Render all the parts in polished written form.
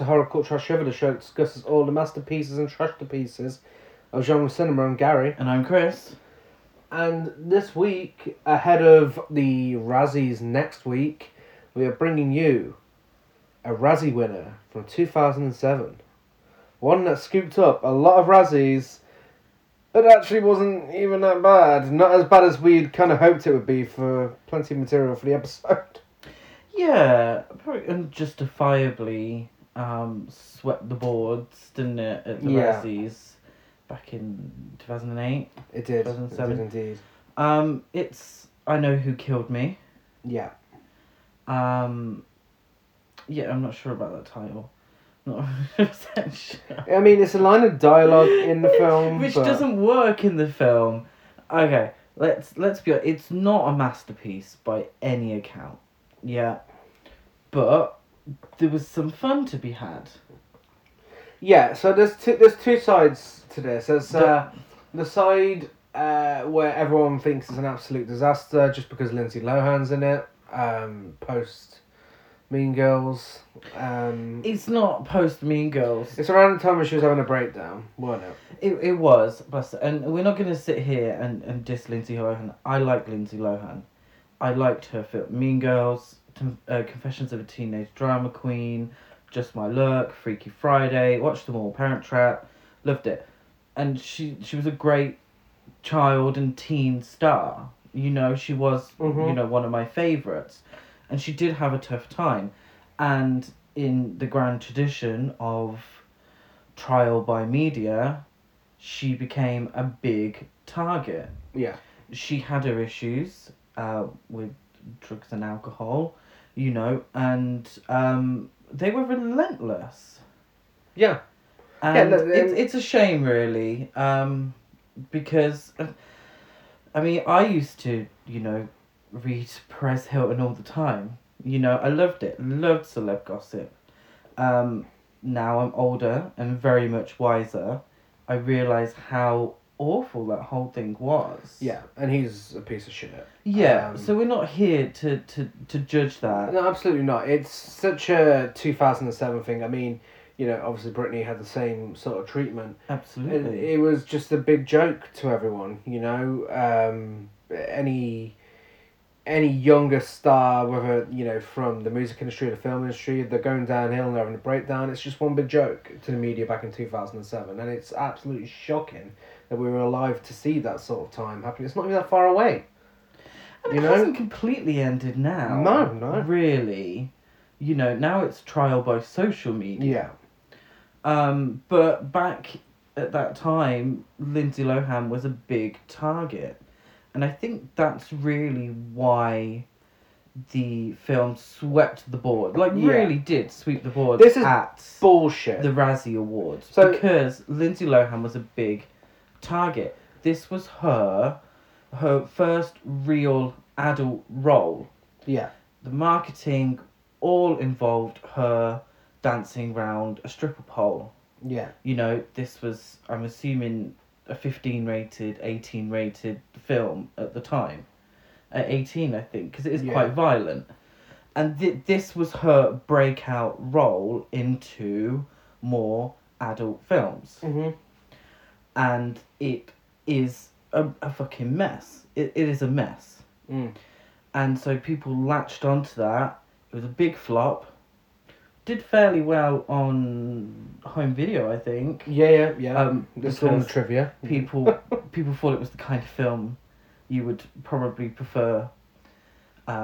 to Horror Culture Trash River, the show that discusses all the masterpieces and trash to pieces of genre cinema. I'm Gary. And I'm Chris. And this week, ahead of the Razzies next week, we are bringing you a Razzie winner from 2007. One that scooped up a lot of Razzies, but actually wasn't even that bad. Not as bad as we'd kind of hoped it would be for plenty of material for the episode. Yeah, probably unjustifiably swept the boards, didn't it, at the Razzies? Back in 2008. It did. 2007. It did indeed. It's I Know Who Killed Me. Yeah. Yeah, I'm not sure about that title. Not 100% sure. I mean, it's a line of dialogue in the film, which doesn't work in the film. Okay, let's be honest. It's not a masterpiece by any account. Yeah, but there was some fun to be had. Yeah, so there's two sides to this. There's the side where everyone thinks it's an absolute disaster just because Lindsay Lohan's in it, post Mean Girls. It's not post Mean Girls. It's around the time when she was having a breakdown, wasn't it? It was, bless her. And we're not going to sit here and diss Lindsay Lohan. I like Lindsay Lohan. I liked her film Mean Girls, Confessions of a Teenage Drama Queen, Just My Luck, Freaky Friday, watched them all, Parent Trap, loved it. And she was a great child and teen star. You know, she was, one of my favourites. And she did have a tough time. And in the grand tradition of trial by media, she became a big target. Yeah. She had her issues with drugs and alcohol, and... they were relentless. Yeah. And it's a shame, really, because, I mean, I used to, read Perez Hilton all the time. I loved it. Loved celeb gossip. Now I'm older and very much wiser. I realise how awful that whole thing was. Yeah, and he's a piece of shit. Yeah, so we're not here to judge that. No, absolutely not. It's such a 2007 thing. I mean, obviously Britney had the same sort of treatment. Absolutely. It was just a big joke to everyone, Any younger star, whether, from the music industry or the film industry, they're going downhill and they're having a breakdown. It's just one big joke to the media back in 2007. And it's absolutely shocking that we were alive to see that sort of time happening. It's not even that far away. And it hasn't completely ended now. No. Really. Now it's trial by social media. Yeah. But back at that time, Lindsay Lohan was a big target. And I think that's really why the film swept the board. Really did sweep the board at bullshit. The Razzie Awards. So, because Lindsay Lohan was a big target. This was her first real adult role. Yeah. The marketing all involved her dancing round a stripper pole. Yeah. This was, I'm assuming... a 18-rated film at the time. At 18, I think, because it is quite violent. And this was her breakout role into more adult films. Mm-hmm. And it is a fucking mess. It is a mess. Mm. And so people latched onto that. It was a big flop. Did fairly well on home video, I think. Yeah. This film trivia. People thought it was the kind of film you would probably prefer at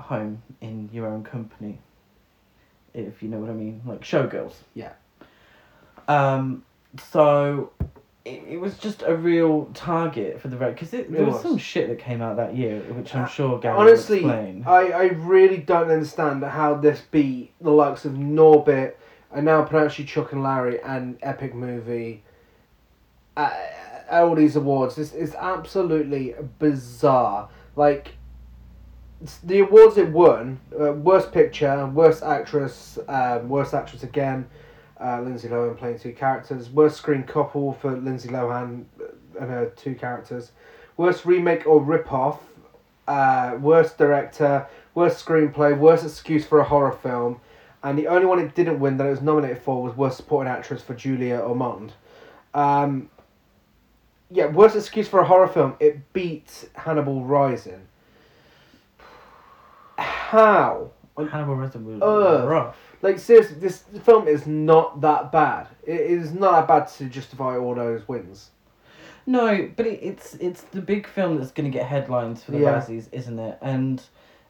home in your own company, if you know what I mean, like Showgirls. Yeah. So it was just a real target for the record, because there was some shit that came out that year, which I'm sure Gary will explain. Honestly, I really don't understand how this beat the likes of Norbit, and now pronounced Chuck and Larry, and Epic Movie, all these awards. This is absolutely bizarre. The awards it won, Worst Picture, Worst Actress, Worst Actress again, Lindsay Lohan playing two characters. Worst Screen Couple for Lindsay Lohan and her two characters. Worst Remake or Rip-Off. Worst Director. Worst Screenplay. Worst Excuse for a Horror Film. And the only one it didn't win that it was nominated for was Worst Supporting Actress for Julia Ormond. Yeah, worst excuse for a horror film. It beat Hannibal Rising. How? Hannibal Rising was rough. Like, seriously, this film is not that bad. It is not that bad to justify all those wins. No, but it's the big film that's going to get headlines for the Razzies, isn't it? And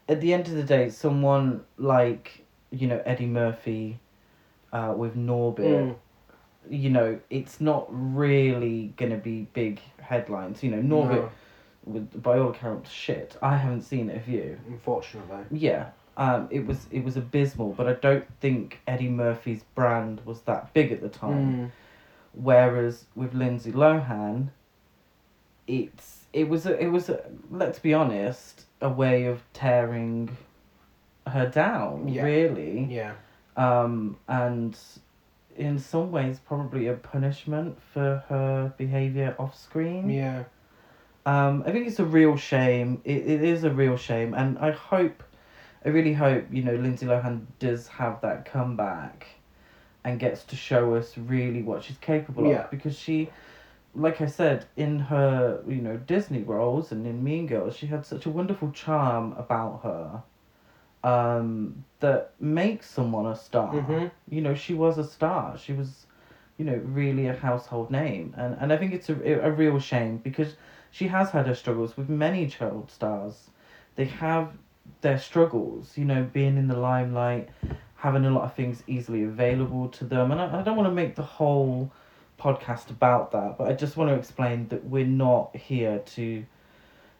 at the end of the day, someone like, you know, Eddie Murphy with Norbit... You know, it's not really going to be big headlines. You know, Norbit, by all accounts, shit. I haven't seen it, have you? Unfortunately. Yeah. It was abysmal, but I don't think Eddie Murphy's brand was that big at the time. Whereas with Lindsay Lohan, it was a, let's be honest, a way of tearing her down, really. Yeah. And... in some ways, probably a punishment for her behaviour off screen. Yeah. I think it's a real shame. It is a real shame. And I really hope, you know, Lindsay Lohan does have that comeback and gets to show us really what she's capable of. Because she, like I said, in her, you know, Disney roles and in Mean Girls, she had such a wonderful charm about her. That makes someone a star. You know, she was a star. She was, you know, really a household name. And I think it's a real shame because she has had her struggles with many child stars. They have their struggles, you know, being in the limelight, having a lot of things easily available to them. And I don't want to make the whole podcast about that, but I just want to explain that we're not here to,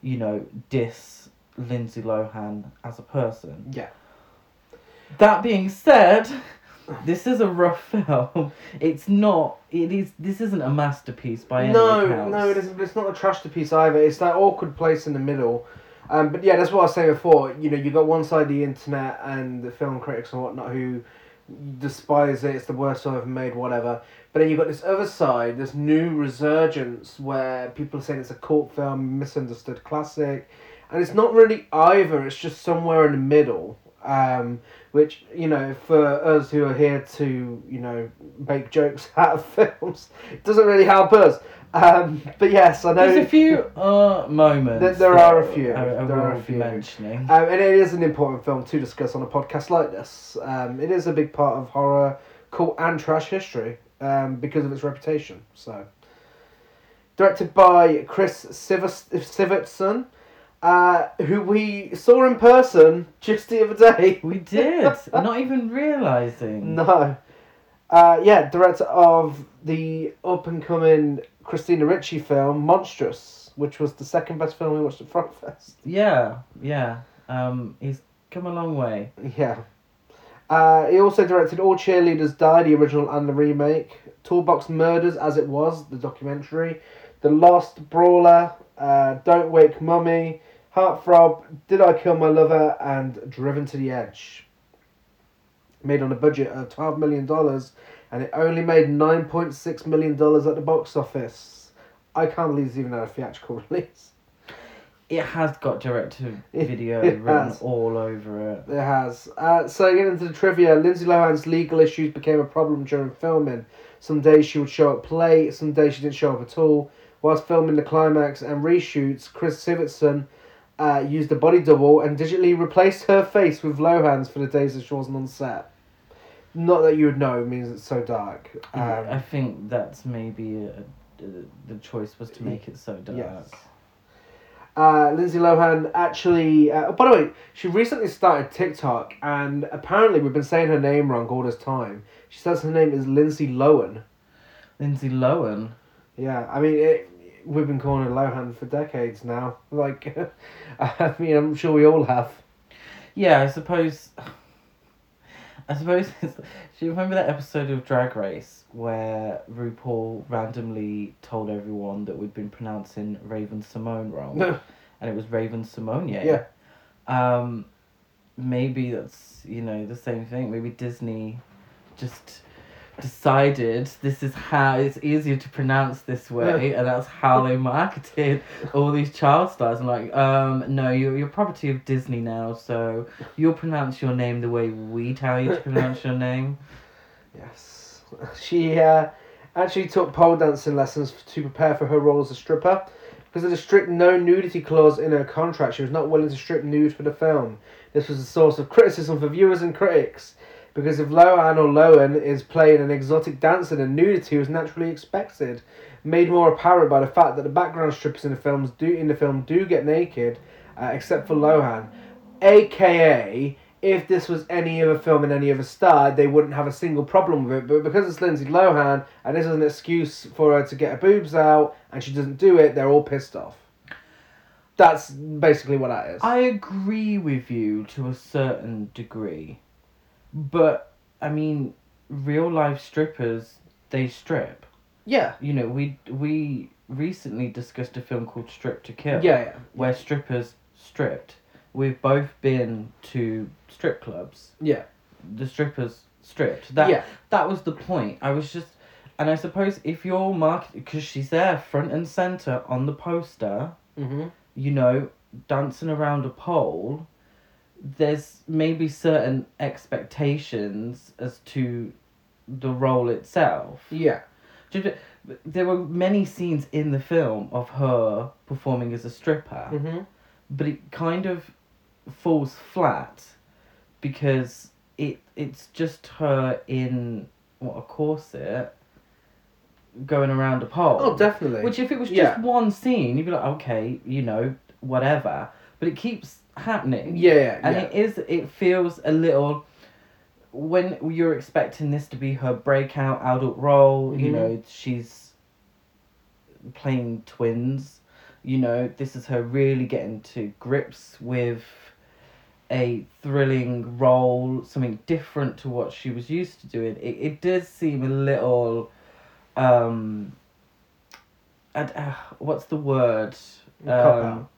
you know, diss Lindsay Lohan as a person. Yeah. That being said, this is a rough film. It's not. It is. This isn't a masterpiece by any accounts. No, it isn't. It's not a trashterpiece either. It's that awkward place in the middle. But yeah, that's what I was saying before. You know, you got one side of the internet and the film critics and whatnot who despise it. It's the worst film ever made. Whatever. But then you've got this other side, this new resurgence where people are saying it's a cult film, misunderstood classic. And it's not really either, it's just somewhere in the middle, which, you know, for us who are here to, you know, make jokes out of films, it doesn't really help us. But yes, I know... There's a few moments. There are a few. There are a few. Mentioning. And it is an important film to discuss on a podcast like this. It is a big part of horror, cult and trash history, because of its reputation. So, directed by Chris Sivertson. Who we saw in person just the other day. We did, not even realising. No. Yeah, director of the up-and-coming Christina Ricci film, Monstrous, which was the second best film we watched at Frog Fest. Yeah. He's come a long way. Yeah. He also directed All Cheerleaders Die, the original and the remake, Toolbox Murders As It Was, the documentary, The Lost Brawler, Don't Wake Mummy, Heartthrob, Did I Kill My Lover, and Driven to the Edge. Made on a budget of $12 million, and it only made $9.6 million at the box office. I can't believe it's even had a theatrical release. It has got direct-to-video written all over it. It has. So getting into the trivia, Lindsay Lohan's legal issues became a problem during filming. Some days she would show up late, some days she didn't show up at all. Whilst filming the climax and reshoots, Chris Sivertson used a body double and digitally replaced her face with Lohan's for the days that she wasn't on set. Not that you would know, it means it's so dark. I think that's maybe the choice was to make it so dark. Yes. Lindsay Lohan actually... by the way, she recently started TikTok and apparently we've been saying her name wrong all this time. She says her name is Lindsay Lohan. Lindsay Lohan? Yeah, I mean, we've been calling her Lohan for decades now. Like, I mean, I'm sure we all have. Yeah, I suppose it's... Do you remember that episode of Drag Race where RuPaul randomly told everyone that we'd been pronouncing Raven-Symoné wrong? No. And it was Raven-Symoné. Yeah. Maybe that's, you know, the same thing. Maybe Disney just... decided this is how it's easier to pronounce this way, and that's how they marketed all these child stars. I'm like, no, you're property of Disney now, so you'll pronounce your name the way we tell you to pronounce your name. Yes. She actually took pole dancing lessons to prepare for her role as a stripper. Because of the strict no nudity clause in her contract, she was not willing to strip nude for the film. This was a source of criticism for viewers and critics. Because if Lohan is playing an exotic dancer, then nudity was naturally expected, made more apparent by the fact that the background strippers in the film do get naked, except for Lohan. AKA, if this was any other film and any other star, they wouldn't have a single problem with it. But because it's Lindsay Lohan, and this is an excuse for her to get her boobs out, and she doesn't do it, they're all pissed off. That's basically what that is. I agree with you to a certain degree. But, I mean, real-life strippers, they strip. Yeah. You know, we recently discussed a film called Dressed to Kill. Yeah. Where strippers stripped. We've both been to strip clubs. Yeah. The strippers stripped. That was the point. I was just... And I suppose if you're marketing... Because she's there front and centre on the poster, mm-hmm. you know, dancing around a pole... There's maybe certain expectations as to the role itself. Yeah. There were many scenes in the film of her performing as a stripper, mm-hmm. but it kind of falls flat because it's just her in, a corset going around a pole. Oh, definitely. Which if it was just one scene, you'd be like, okay, whatever. But it keeps... happening. It feels a little, when you're expecting this to be her breakout adult role, mm-hmm. She's playing twins, this is her really getting to grips with a thrilling role, something different to what she was used to doing. It does seem a little what's the word? Cop-out.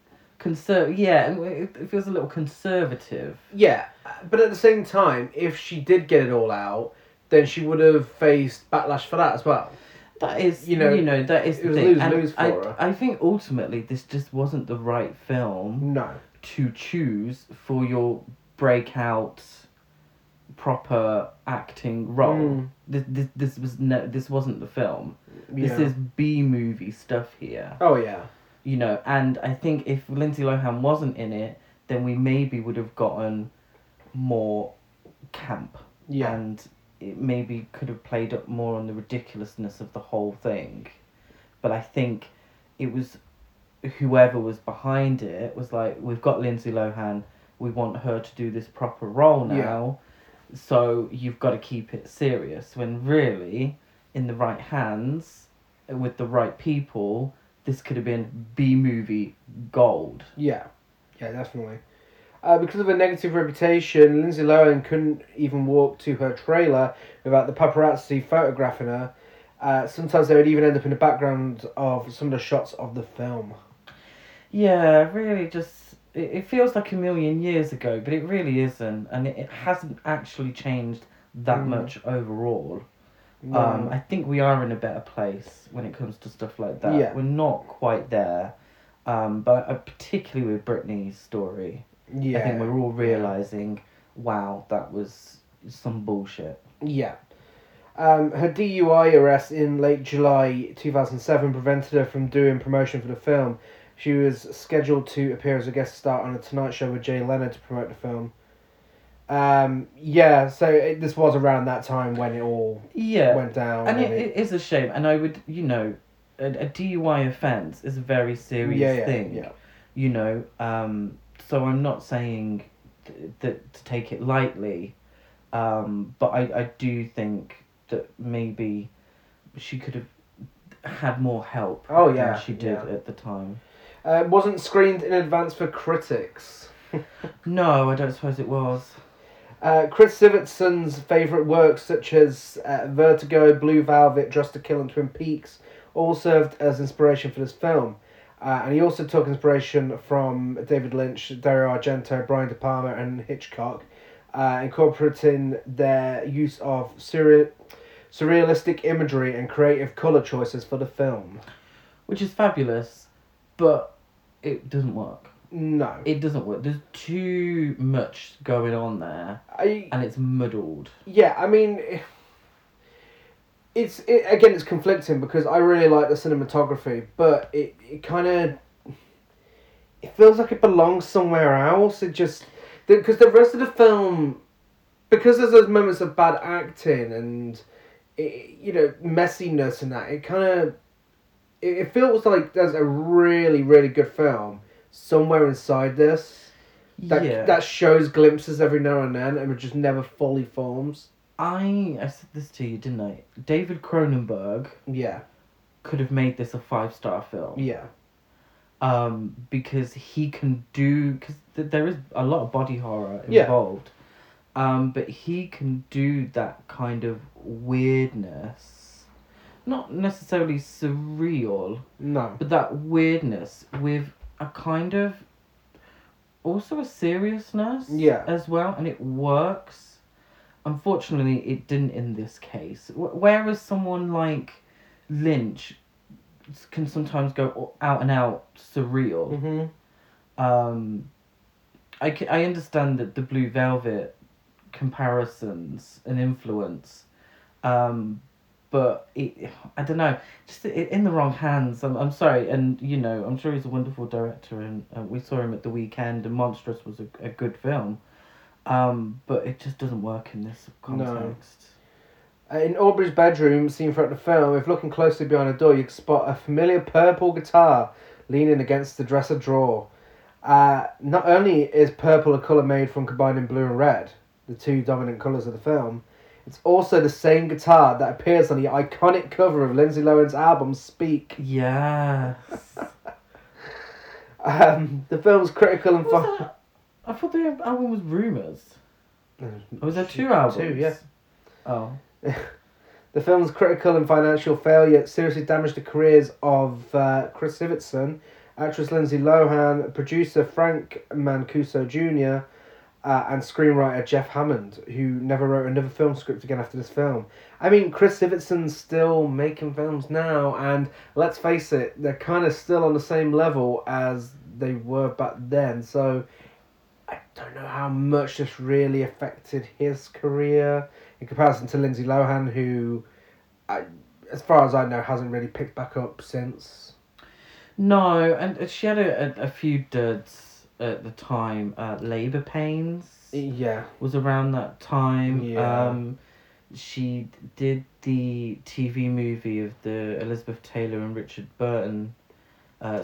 It feels a little conservative. Yeah, but at the same time, if she did get it all out, then she would have faced backlash for that as well. That is, that is the thing. It was lose-lose for her. I think ultimately this just wasn't the right film. No. To choose for your breakout, proper acting role. Mm. This wasn't the film. Yeah. This is B-movie stuff here. Oh yeah. And I think if Lindsay Lohan wasn't in it, then we maybe would have gotten more camp. Yeah. And it maybe could have played up more on the ridiculousness of the whole thing. But I think it was whoever was behind it was like, we've got Lindsay Lohan, we want her to do this proper role now, so you've got to keep it serious. When really, in the right hands, with the right people... This could have been B-movie gold. Yeah. Yeah, definitely. Because of her negative reputation, Lindsay Lohan couldn't even walk to her trailer without the paparazzi photographing her. Sometimes they would even end up in the background of some of the shots of the film. Yeah, really just... It feels like a million years ago, but it really isn't. And it hasn't actually changed that much overall. No. I think we are in a better place when it comes to stuff like that. Yeah. We're not quite there, but particularly with Britney's story, I think we're all realising, wow, that was some bullshit. Yeah. Her DUI arrest in late July 2007 prevented her from doing promotion for the film. She was scheduled to appear as a guest star on The Tonight Show with Jay Leno to promote the film. This was around that time when it all went down. And it is a shame. And I would, a DUI offence is a very serious thing. Yeah. So I'm not saying that to take it lightly, but I do think that maybe she could have had more help than she did at the time. It wasn't screened in advance for critics. No, I don't suppose it was. Chris Sivertson's favourite works such as Vertigo, Blue Velvet, Dressed to Kill and Twin Peaks all served as inspiration for this film. And he also took inspiration from David Lynch, Dario Argento, Brian De Palma and Hitchcock, incorporating their use of surrealistic imagery and creative colour choices for the film. Which is fabulous, but it doesn't work. No. It doesn't work. There's too much going on there, and it's muddled. Yeah, I mean, it's conflicting because I really like the cinematography, but it kind of... It feels like it belongs somewhere else. It just... Because the rest of the film... Because there's those moments of bad acting and, messiness and that, it kind of... It feels like there's a really, really good film somewhere inside this that shows glimpses every now and then and it just never fully forms. I said this to you, didn't I? David Cronenberg could have made this a 5-star film. Yeah. Because he can do... Because there is a lot of body horror involved. Yeah. But he can do that kind of weirdness. Not necessarily surreal. No. But that weirdness with... a kind of, also a seriousness as well, and it works. Unfortunately, it didn't in this case. Whereas someone like Lynch can sometimes go out and out surreal. Mm-hmm. I understand that the Blue Velvet comparisons and influence, but I don't know, just in the wrong hands. I'm sorry, and I'm sure he's a wonderful director, and we saw him at the weekend, and Monstrous was a good film, but it just doesn't work in this context. No. In Aubrey's bedroom, seen throughout the film, if looking closely behind a door, you can spot a familiar purple guitar leaning against the dresser drawer. Not only is purple a colour made from combining blue and red, the two dominant colours of the film, it's also the same guitar that appears on the iconic cover of Lindsay Lohan's album, Speak. Yes. The film's critical and... I thought the album was Rumours. Was there two albums? Two, yeah. Oh. The film's critical and financial failure seriously damaged the careers of Chris Sivertson, actress Lindsay Lohan, producer Frank Mancuso Jr., and screenwriter Jeff Hammond, who never wrote another film script again after this film. I mean, Chris Sivertson's still making films now, and let's face it, they're kind of still on the same level as they were back then, so I don't know how much this really affected his career in comparison to Lindsay Lohan, who, as far as I know, hasn't really picked back up since. No, and she had a few duds at the time. Labour Pains was around that time. She did the TV movie of the Elizabeth Taylor and Richard Burton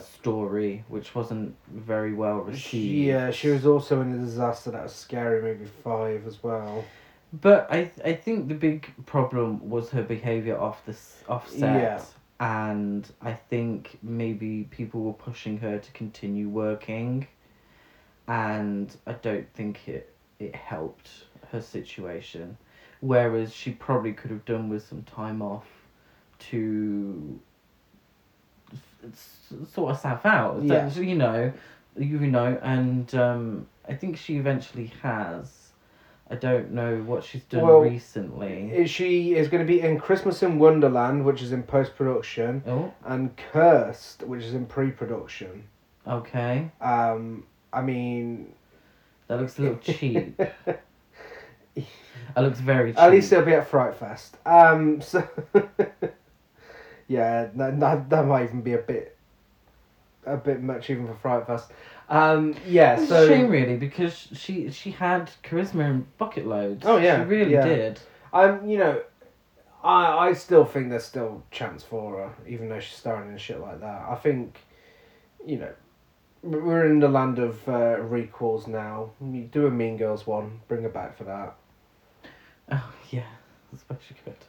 story, which wasn't very well received. She was also in The Disaster That Was Scary Movie 5 as well. But I think the big problem was her behaviour off set. And I think maybe people were pushing her to continue working. And I don't think it helped her situation. Whereas she probably could have done with some time off to sort herself out. Yeah. So, and I think she eventually has. I don't know what she's done recently. She is going to be in Christmas in Wonderland, which is in post-production. Oh. And Cursed, which is in pre-production. Okay. I mean... That looks a little cheap. That looks very cheap. At least it'll be at Frightfest. So... that might even be a bit much even for Frightfest. It's a shame, really, because she had charisma in bucket loads. Oh, yeah. She really did. I still think there's still chance for her, even though she's starring in shit like that. I think, we're in the land of requels now. You do a Mean Girls one, bring her back for that. Oh, yeah, that's actually good.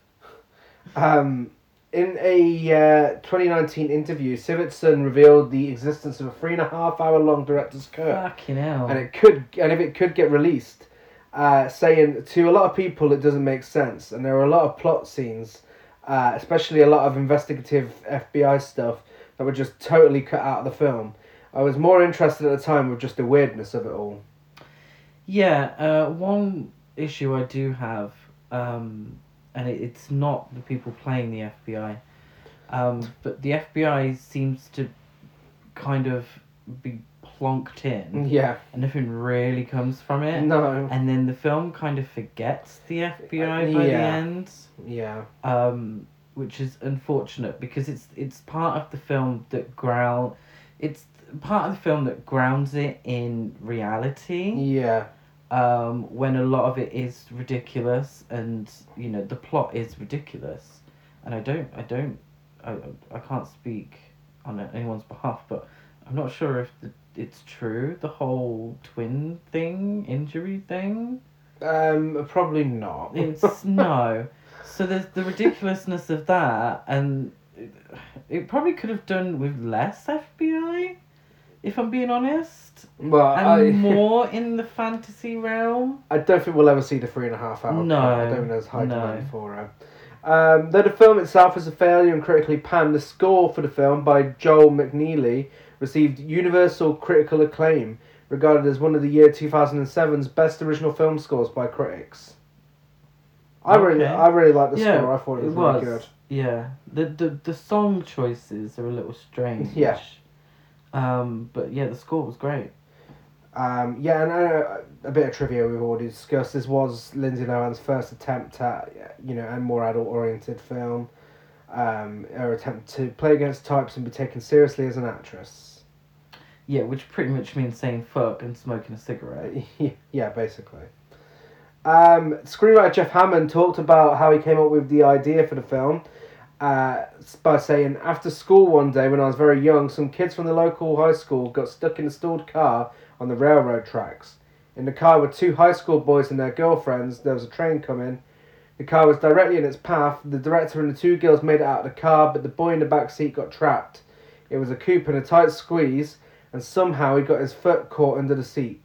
In a 2019 interview, Sivertson revealed the existence of a 3.5-hour long director's cut. Fucking hell. And if it could get released, saying to a lot of people it doesn't make sense, and there are a lot of plot scenes, especially a lot of investigative FBI stuff that were just totally cut out of the film. I was more interested at the time with just the weirdness of it all. Yeah, one issue I do have, and it's not the people playing the FBI. But the FBI seems to kind of be plonked in. Yeah. And nothing really comes from it. No. And then the film kind of forgets the FBI by the end. Yeah. Which is unfortunate because it's part of the film that it's part of the film that grounds it in reality. Yeah. When a lot of it is ridiculous and, you know, the plot is ridiculous. And I can't speak on anyone's behalf, but I'm not sure if it's true, the whole twin thing, injury thing. Probably not. It's no. So there's the ridiculousness of that, and it probably could have done with less FBI, if I'm being honest. Well, more in the fantasy realm. I don't think we'll ever see the 3.5 hour. No. I don't think there's high demand for it. Though the film itself is a failure and critically panned, the score for the film by Joel McNeely received universal critical acclaim, regarded as one of the year 2007's best original film scores by critics. I really like the score. I thought it was really good. Yeah, the song choices are a little strange. Yeah. But yeah, the score was great. And a bit of trivia we've already discussed. This was Lindsay Lohan's first attempt at, you know, a more adult-oriented film. Her attempt to play against types and be taken seriously as an actress. Yeah, which pretty much means saying fuck and smoking a cigarette. Yeah, basically. Screenwriter Jeff Hammond talked about how he came up with the idea for the film by saying, after school one day when I was very young, some kids from the local high school got stuck in a stalled car on the railroad tracks. In the car were two high school boys and their girlfriends. There was a train coming. The car was directly in its path. The director and the two girls made it out of the car, but the boy in the back seat got trapped. It was a coupe and a tight squeeze, and somehow he got his foot caught under the seat.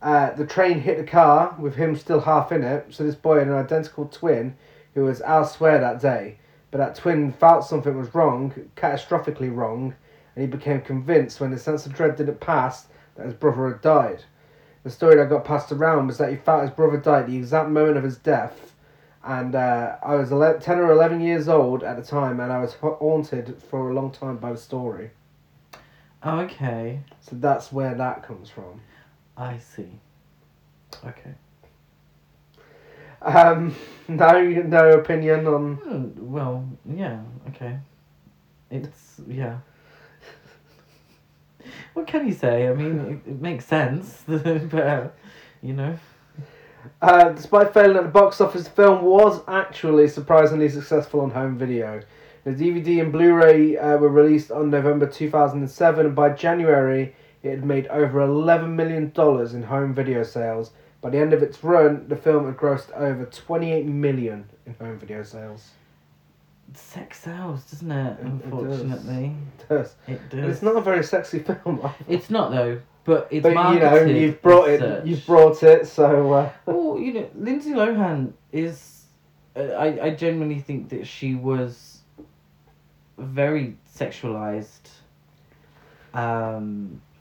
The train hit the car, with him still half in it, so this boy had an identical twin who was elsewhere that day. But that twin felt something was wrong, catastrophically wrong, and he became convinced when the sense of dread didn't pass that his brother had died. The story that got passed around was that he felt his brother died at the exact moment of his death, and I was 10 or 11 years old at the time, and I was haunted for a long time by the story. Okay. So that's where that comes from. I see. Okay. No opinion on... Well, yeah, okay. It's, yeah. What can you say? I mean, it makes sense, but, you know. Despite failing at the box office, the film was actually surprisingly successful on home video. The DVD and Blu-ray were released on November 2007, and by January it had made over $11 million in home video sales. By the end of its run, the film had grossed over $28 million in home video sales. Sex sells, doesn't it? Unfortunately, it does. It's not a very sexy film. It's not though, but marketed. You know, you've brought it. So. Well, you know, Lindsay Lohan is. I genuinely think that she was very sexualized.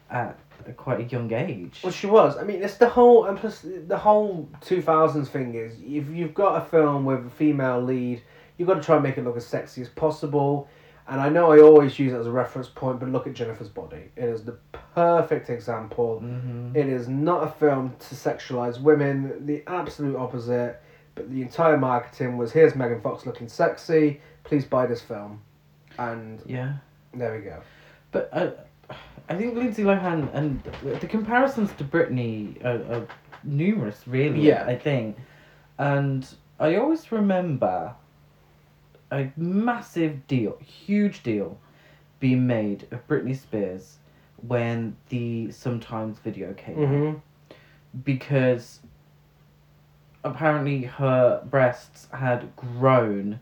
At quite a young age. Well, she was. I mean, it's the whole 2000s thing is if you've got a film with a female lead. You've got to try and make it look as sexy as possible. And I know I always use it as a reference point, but look at Jennifer's Body. It is the perfect example. Mm-hmm. It is not a film to sexualise women, the absolute opposite. But the entire marketing was, here's Megan Fox looking sexy, please buy this film. And there we go. But I think Lindsay Lohan, and the comparisons to Britney are numerous, really, I think. And I always remember a massive deal, huge deal, being made of Britney Spears when the Sometimes video came out. Because apparently her breasts had grown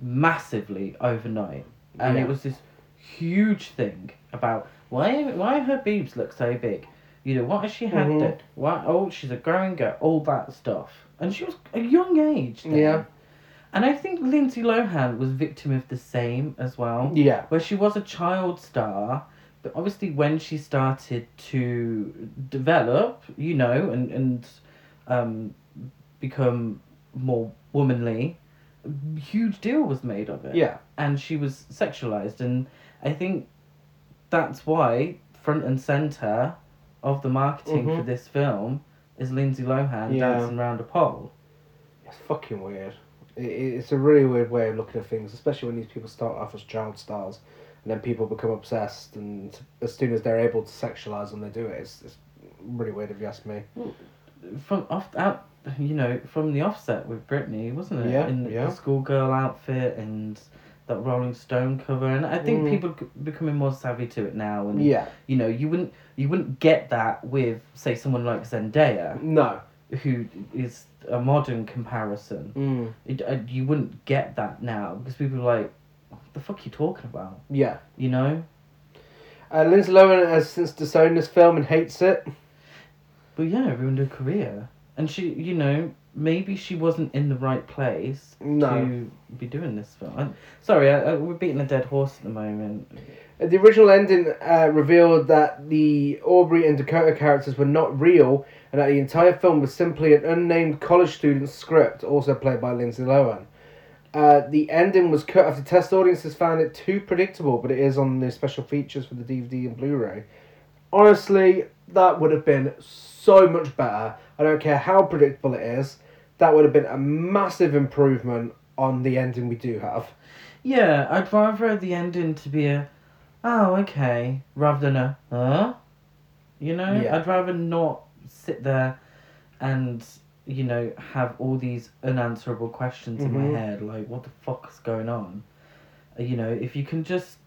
massively overnight. And it was this huge thing about why her boobs look so big. You know, what has she had then? Why, she's a growing girl, all that stuff. And she was a young age then. Yeah. And I think Lindsay Lohan was victim of the same as well. Yeah. Where she was a child star, but obviously when she started to develop, you know, and become more womanly, a huge deal was made of it. Yeah. And she was sexualized, and I think that's why front and center of the marketing for this film is Lindsay Lohan dancing around a pole. It's fucking weird. It's a really weird way of looking at things, especially when these people start off as child stars, and then people become obsessed, and as soon as they're able to sexualise them, they do it. It's really weird if you ask me. Well, from the offset with Britney, wasn't it? Yeah, the schoolgirl outfit and that Rolling Stone cover, and I think people becoming more savvy to it now, and you wouldn't get that with, say, someone like Zendaya. No. Who is a modern comparison. You wouldn't get that now, because people are like, what the fuck are you talking about? Yeah. You know? Lindsay Lohan has since disowned this film and hates it. But yeah, it ruined her career. And she, maybe she wasn't in the right place to be doing this film. We're beating a dead horse at the moment. The original ending revealed that the Aubrey and Dakota characters were not real, and that the entire film was simply an unnamed college student's script, also played by Lindsay Lohan. The ending was cut after test audiences found it too predictable, but it is on the special features for the DVD and Blu-ray. Honestly, that would have been so much better. I don't care how predictable it is. That would have been a massive improvement on the ending we do have. Yeah, I'd rather the ending to be a, oh, okay, rather than a, huh? Yeah. I'd rather not sit there and, have all these unanswerable questions in my head. Like, what the fuck is going on? If you can just...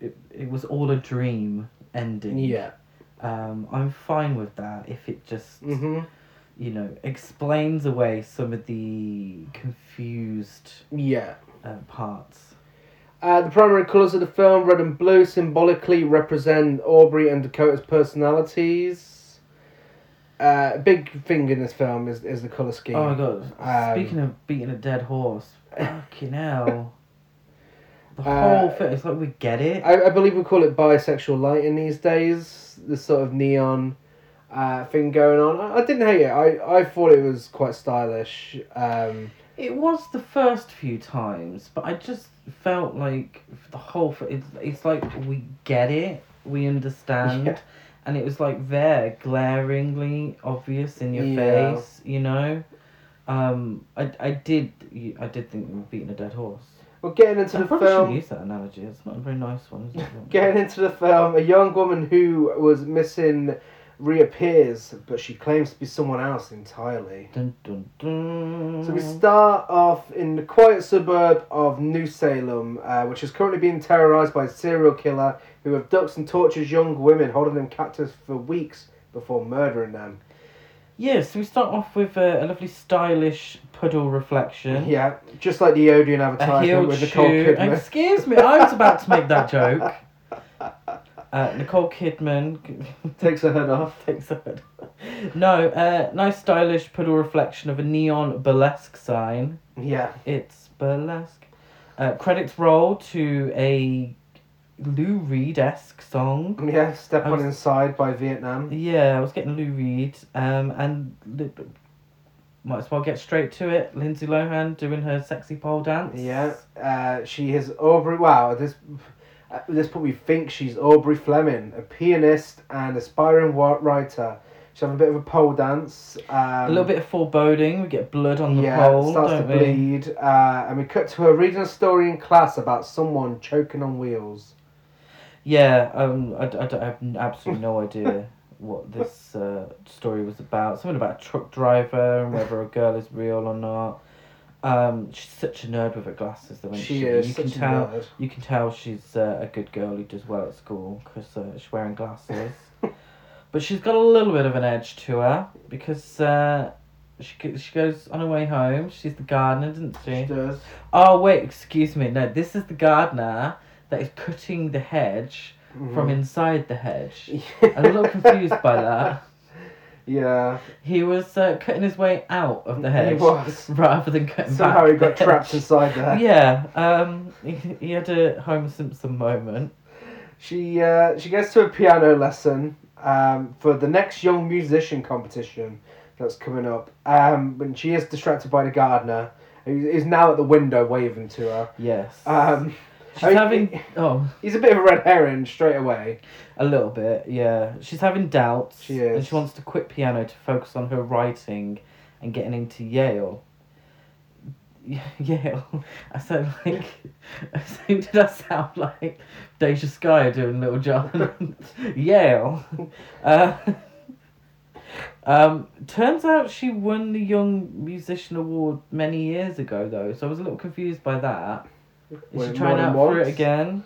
It was all a dream ending. Yeah. I'm fine with that if it just, explains away some of the confused parts. The primary colours of the film, red and blue, symbolically represent Aubrey and Dakota's personalities. A big thing in this film is the colour scheme. Oh my god, speaking of beating a dead horse, fucking hell. The whole thing, it's like we get it. I believe we call it bisexual lighting these days, this sort of neon thing going on. I didn't hate it, I thought it was quite stylish. It was the first few times, but I just felt like the whole thing, it's like we get it, we understand, and it was like there, glaringly obvious in your face, I did think we were beating a dead horse. Well, getting into the film... I probably should use that analogy. It's not a very nice one, is it? Getting into the film, a young woman who was missing reappears, but she claims to be someone else entirely. Dun, dun, dun. So we start off in the quiet suburb of New Salem, which is currently being terrorised by a serial killer who abducts and tortures young women, holding them captive for weeks before murdering them. Yes, yeah, so we start off with a lovely stylish puddle reflection. Yeah, just like the Odeon advertisement with Nicole Kidman. Excuse me, I was about to make that joke. Nicole Kidman... Takes her hood off. No, nice stylish puddle reflection of a neon burlesque sign. Yeah. It's burlesque. Credits roll to a... Lou Reed-esque song. Yeah, Step On Inside by Vietnam. Yeah, I was getting Lou Reed. Might as well get straight to it. Lindsay Lohan doing her sexy pole dance. Yeah, she is Aubrey... Wow, at this point we think she's Aubrey Fleming, a pianist and aspiring writer. She's having a bit of a pole dance. A little bit of foreboding. We get blood on the pole. Yeah, starts to bleed. And we cut to her reading a story in class about someone choking on wheels. Yeah, I have absolutely no idea what this story was about. Something about a truck driver and whether a girl is real or not. She's such a nerd with her glasses, though, isn't she? She is such a nerd. You can tell she's a good girl who does well at school because she's wearing glasses. But she's got a little bit of an edge to her because she goes on her way home. She's the gardener, doesn't she? She does. Oh, wait, excuse me. No, this is the gardener that is cutting the hedge from inside the hedge. I'm a little confused by that. Yeah. He was cutting his way out of the hedge. He was. Rather than cutting somehow back. Somehow he got trapped inside there. Yeah. He had a Homer Simpson moment. She goes to a piano lesson for the next young musician competition. that's coming up. When she is distracted by the gardener, who is now at the window waving to her. Yes. She's he's a bit of a red herring straight away. A little bit, yeah. She's having doubts. She is. And she wants to quit piano to focus on her writing and getting into Yale. Yale. I said, did I sound like Deja Skye doing Little John? Yale. Turns out she won the Young Musician Award many years ago, though, so I was a little confused by that. Is she trying out for it again?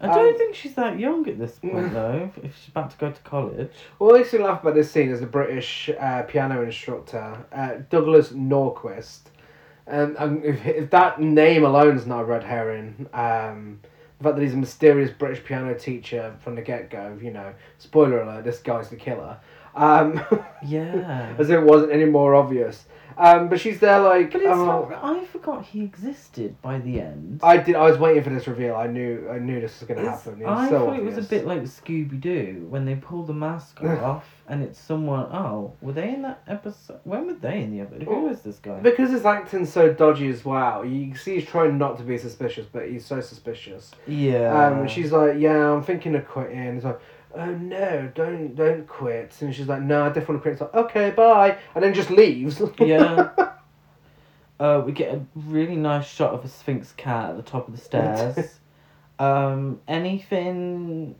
I don't think she's that young at this point, though, if she's about to go to college. Well, I used to laugh about this scene as the British piano instructor, Douglas Norquist. And if that name alone is not a red herring, the fact that he's a mysterious British piano teacher from the get-go, you know, spoiler alert, this guy's the killer. Yeah. As if it wasn't any more obvious. But she's there like... But it's not, I forgot he existed by the end. I was waiting for this reveal. I knew this was going to happen. It was a bit like Scooby-Doo when they pull the mask off and it's someone... Oh, were they in that episode? When were they in the episode? Who is this guy? Because his acting's so dodgy as well. You see he's trying not to be suspicious, but he's so suspicious. Yeah. And she's like, yeah, I'm thinking of quitting. He's like... Oh no, don't quit. And she's like, no, I definitely want to quit. It's like, okay, bye. And then just leaves. Yeah. We get a really nice shot of a Sphinx cat at the top of the stairs. Anything,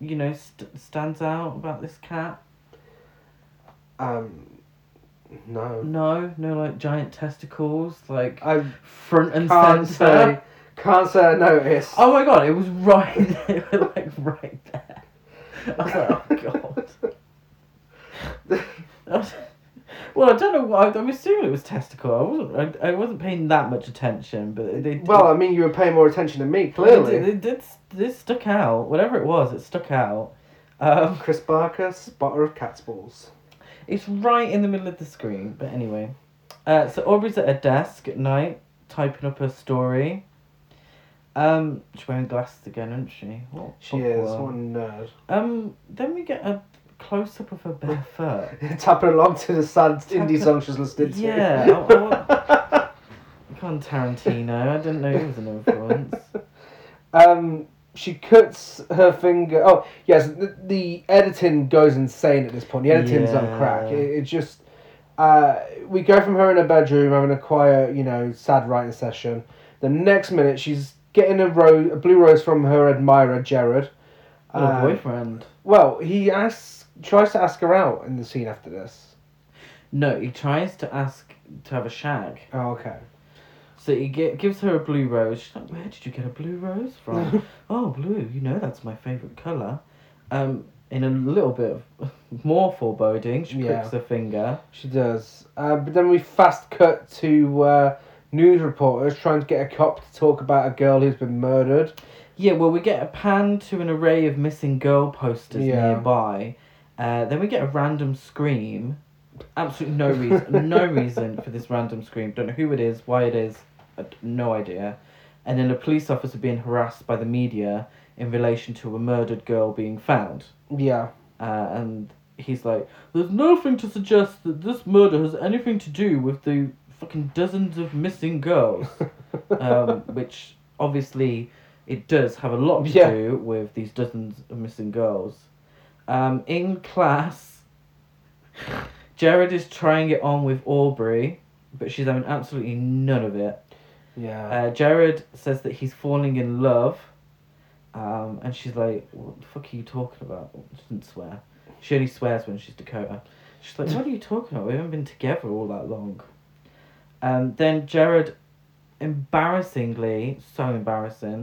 you know, stands out about this cat? No. No, like giant testicles, like I front and centre. Can't say I noticed. Oh my god, it was right there, like right there. I was like, oh god. Well, I don't know why. I'm assuming it was testicle. I wasn't paying that much attention, but they. Well, I mean, you were paying more attention than me, clearly. They did. This stuck out. Whatever it was, it stuck out. Chris Barker, spotter of cat's balls. It's right in the middle of the screen, but anyway. So Aubrey's at her desk at night, typing up her story. She's wearing glasses again, isn't she? She is. What a nerd. Then we get a close-up of her bare foot. Tapping along to the sad indie song she's listening to. Yeah. Come on, Tarantino. I didn't know he was an influence. She cuts her finger... Oh, yes. The editing goes insane at this point. The editing's on crack. It just... we go from her in her bedroom having a quiet, you know, sad writing session. The next minute, she's getting a blue rose from her admirer, Jared. Her boyfriend. Well, he tries to ask her out in the scene after this. No, he tries to ask to have a shag. Oh, okay. So he gives her a blue rose. She's like, where did you get a blue rose from? Oh, blue, you know that's my favourite colour. In a little bit of more foreboding, she pricks her finger. She does. But then we fast cut to... news reporters trying to get a cop to talk about a girl who's been murdered. Yeah, well, we get a pan to an array of missing girl posters nearby. Then we get a random scream. Absolutely no reason. No reason for this random scream. Don't know who it is, why it is. No idea. And then a police officer being harassed by the media in relation to a murdered girl being found. Yeah. And he's like, there's nothing to suggest that this murder has anything to do with the... fucking dozens of missing girls, which obviously it does have a lot to do with these dozens of missing girls. In class, Jared is trying it on with Aubrey, but she's having absolutely none of it. Yeah. Jared says that he's falling in love, and she's like, what the fuck are you talking about? She doesn't swear. She only swears when she's Dakota. She's like, what are you talking about? We haven't been together all that long. Then Jared, so embarrassing,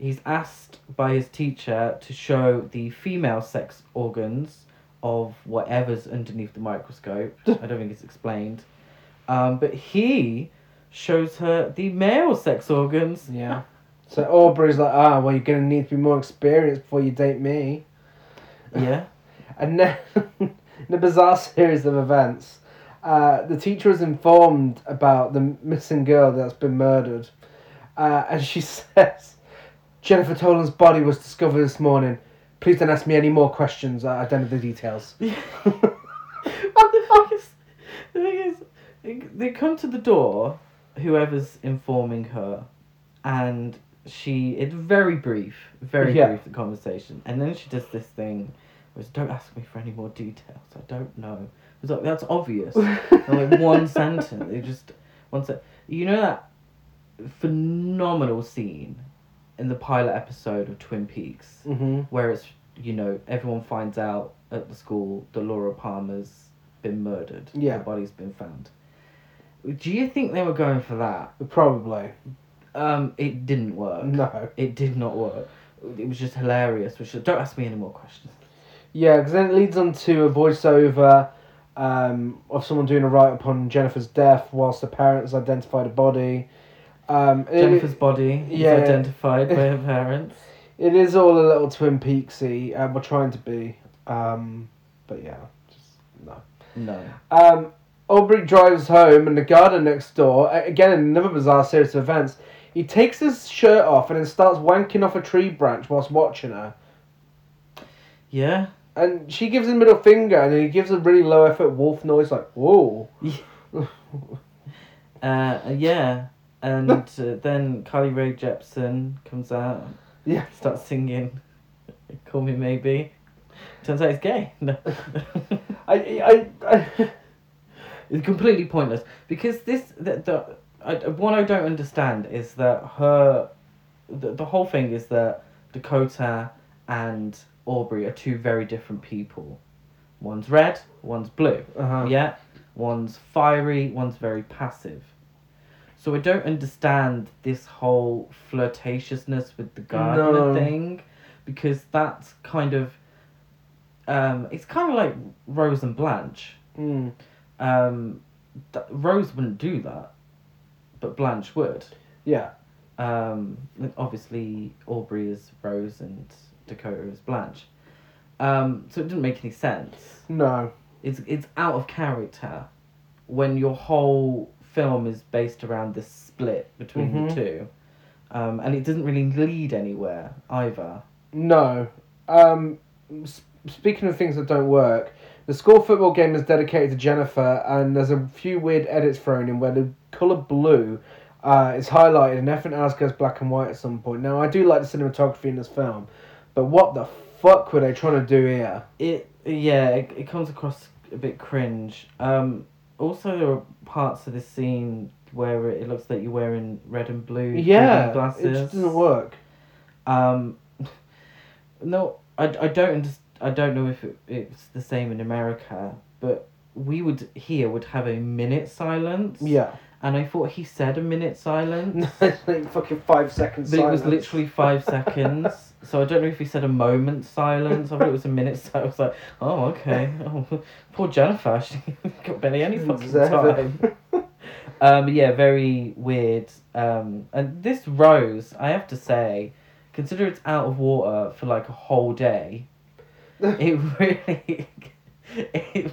he's asked by his teacher to show the female sex organs of whatever's underneath the microscope. I don't think it's explained. But he shows her the male sex organs. Yeah. So Aubrey's like, well, you're going to need to be more experienced before you date me. Yeah. And then, in a bizarre series of events... the teacher is informed about the missing girl that's been murdered. And she says, Jennifer Tolan's body was discovered this morning. Please don't ask me any more questions. I don't know the details. What the fuck is... The thing is, they come to the door, whoever's informing her, and she, it's very brief, the conversation. And then she does this thing, which is, don't ask me for any more details, I don't know. It's like, that's obvious. And like one sentence, they just, one sentence. You know that phenomenal scene in the pilot episode of Twin Peaks, mm-hmm. where it's, you know, everyone finds out at the school that Laura Palmer's been murdered. Yeah. Her body's been found. Do you think they were going for that? Probably. It didn't work. No. It did not work. It was just hilarious. Which is, don't ask me any more questions. Yeah, because then it leads on to a voiceover of someone doing a write-up on Jennifer's death whilst the parents identified a body. Jennifer's body is identified by her parents. It is all a little Twin Peaksy, and we're trying to be. But yeah, just no. No. Aubrey drives home, and the gardener next door, again in another bizarre series of events, he takes his shirt off and then starts wanking off a tree branch whilst watching her. Yeah. And she gives him middle finger, and he gives a really low effort wolf noise, like, whoa. Yeah. And then Carly Rae Jepsen comes out. Yeah. Starts singing, Call Me Maybe. Turns out he's gay. No. I It's completely pointless because what I don't understand is that the whole thing is that Dakota and Aubrey are two very different people. One's red, one's blue. Uh-huh. Yeah, one's fiery, one's very passive. So I don't understand this whole flirtatiousness with the gardener thing, because that's kind of, it's kind of like Rose and Blanche. Mm. Rose wouldn't do that, but Blanche would. Yeah. Obviously Aubrey is Rose and Dakota is Blanche. So it didn't make any sense. No. It's out of character when your whole film is based around this split between mm-hmm. the two. And it doesn't really lead anywhere either. No. Speaking of things that don't work, the school football game is dedicated to Jennifer, and there's a few weird edits thrown in where the colour blue is highlighted and everything else goes black and white at some point. Now, I do like the cinematography in this film, but what the fuck were they trying to do here? It comes across a bit cringe. Also, there are parts of this scene where it looks like you're wearing red and blue glasses. It just doesn't work. I don't know if it's the same in America, but we would have a minute silence. Yeah. And I thought he said a minute silence. It's like fucking 5 seconds silence. It was literally 5 seconds. So I don't know if he said a moment silence. I thought it was a minute silence. I was like, oh, okay. Oh, poor Jennifer. She got barely any fucking time. Very weird. And this Rose, I have to say, consider it's out of water for like a whole day. It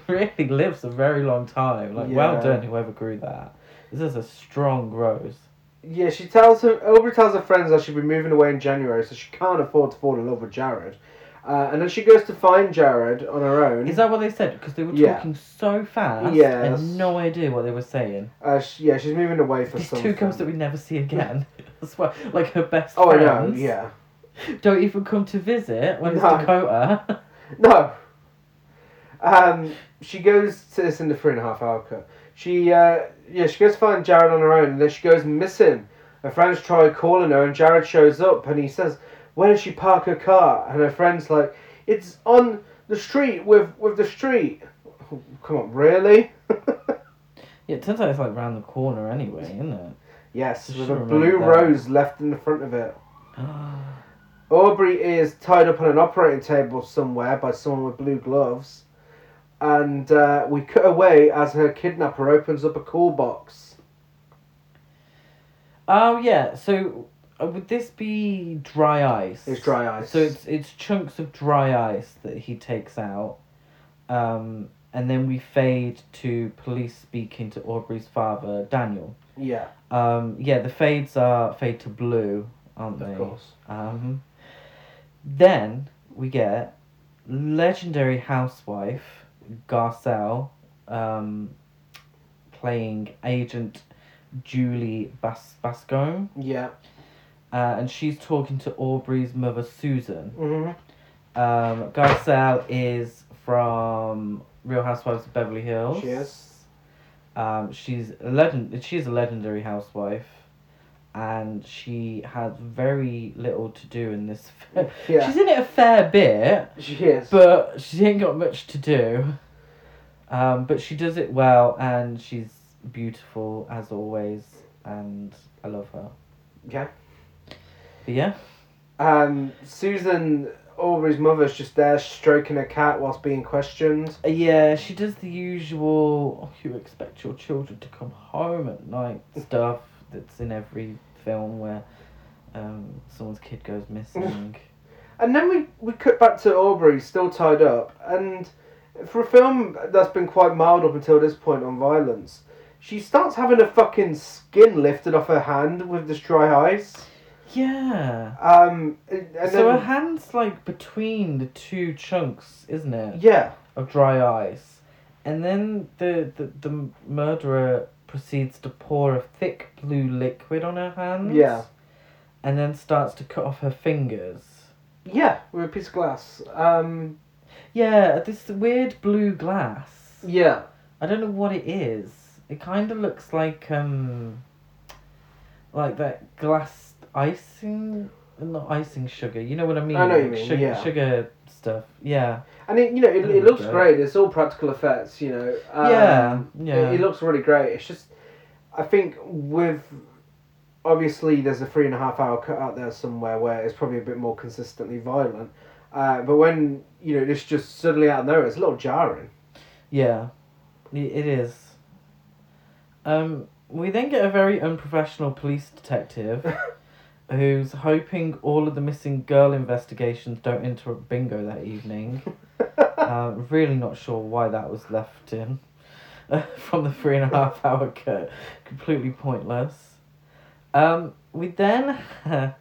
really lives a very long time. Like, well done, whoever grew that. This is a strong rose. Yeah, Aubrey tells her friends that she'll be moving away in January, so she can't afford to fall in love with Jared. And then she goes to find Jared on her own. Is that what they said? Because they were talking so fast. Yeah. I had no idea what they were saying. She's moving away for something. These two girls that we never see again. That's why, like, her best friends. Oh, I know, yeah. Don't even come to visit when it's Dakota. No. She goes to this in the 3.5 hour cut. She goes to find Jared on her own, and then she goes missing. Her friends try calling her, and Jared shows up, and he says, "Where did she park her car?" And her friend's like, "It's on the street with the street." Oh, come on, really? It turns out it's like round the corner anyway, isn't it? Yes, with a blue rose left in the front of it. Aubrey is tied up on an operating table somewhere by someone with blue gloves, and we cut away as her kidnapper opens up a call box. Oh yeah, so would this be dry ice? It's dry ice. So it's chunks of dry ice that he takes out, and then we fade to police speaking to Aubrey's father, Daniel. Yeah. The fades are fade to blue, aren't they? Of course. Then we get legendary housewife Garcelle, playing agent Julie Bascombe. Yeah. And she's talking to Aubrey's mother, Susan. Mm-hmm. Garcelle is from Real Housewives of Beverly Hills. She is. She's a legendary housewife. And she has very little to do in this film. Yeah. She's in it a fair bit. She is. But she ain't got much to do. But she does it well, and she's beautiful, as always. And I love her. Yeah. But yeah. Susan, Aubrey's mother's just there stroking a cat whilst being questioned. Yeah, she does the usual, you expect your children to come home at night stuff. That's in every film where someone's kid goes missing. And then we cut back to Aubrey, still tied up. And for a film that's been quite mild up until this point on violence, she starts having a fucking skin lifted off her hand with this dry ice. Yeah. So her hand's like between the two chunks, isn't it? Yeah. Of dry ice. And then the murderer proceeds to pour a thick blue liquid on her hands. Yeah. And then starts to cut off her fingers. Yeah, with a piece of glass. Yeah, this weird blue glass. Yeah. I don't know what it is. It kind of looks like that glass icing, not icing sugar. You know what I mean? I know what you mean, yeah. Sugar stuff, yeah. And it looks great. It's all practical effects, you know. Yeah. It looks really great. It's just, I think obviously there's a 3.5 hour cut out there somewhere where it's probably a bit more consistently violent. But when, you know, it's just suddenly out of nowhere, it's a little jarring. Yeah, it is. We then get a very unprofessional police detective who's hoping all of the missing girl investigations don't interrupt bingo that evening. Really not sure why that was left in from the 3.5 hour cut. Completely pointless. We then have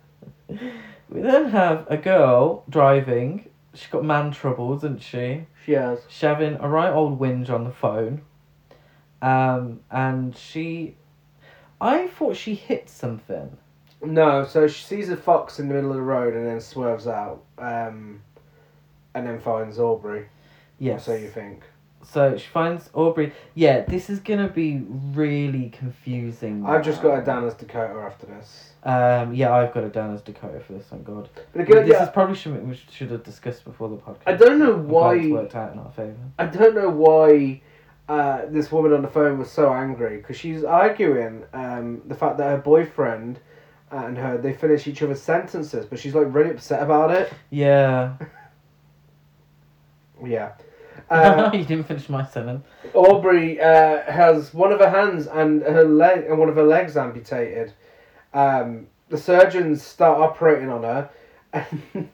a girl driving. She's got man troubles, isn't she? She has. She's having a right old whinge on the phone. And I thought she hit something. No, so she sees a fox in the middle of the road and then swerves out, and then finds Aubrey. Yes. So you think. So she finds Aubrey. Yeah, this is going to be really confusing. I've just got her down as Dakota after this. Yeah, I've got her down as Dakota for this, thank God. But again, this is probably something we should have discussed before the podcast. I don't know why... It's worked out in our favour. I don't know why... this woman on the phone was so angry because she's arguing the fact that her boyfriend and her, they finish each other's sentences, but she's like really upset about it. Yeah. Yeah. You didn't finish my sentence. Aubrey has one of her hands and her leg and one of her legs amputated. The surgeons start operating on her, and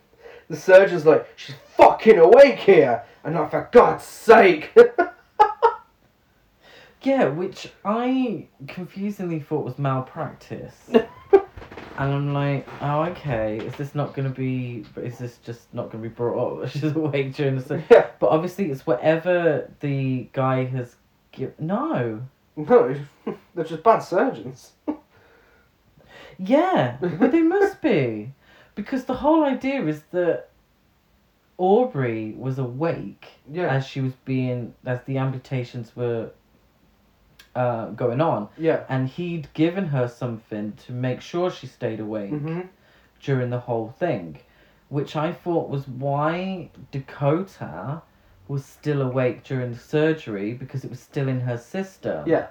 the surgeon's like, "She's fucking awake here," and I'm like, "For God's sake." Yeah, which I confusingly thought was malpractice. And I'm like, oh, okay, is this just not going to be brought up? She's awake during the session. Yeah. But obviously it's whatever the guy has given. No, they're just bad surgeons. Yeah, but they must be. Because the whole idea is that Aubrey was awake as she was as the amputations were... going on. Yeah. And he'd given her something to make sure she stayed awake during the whole thing, which I thought was why Dakota was still awake during the surgery, because it was still in her system. Yeah.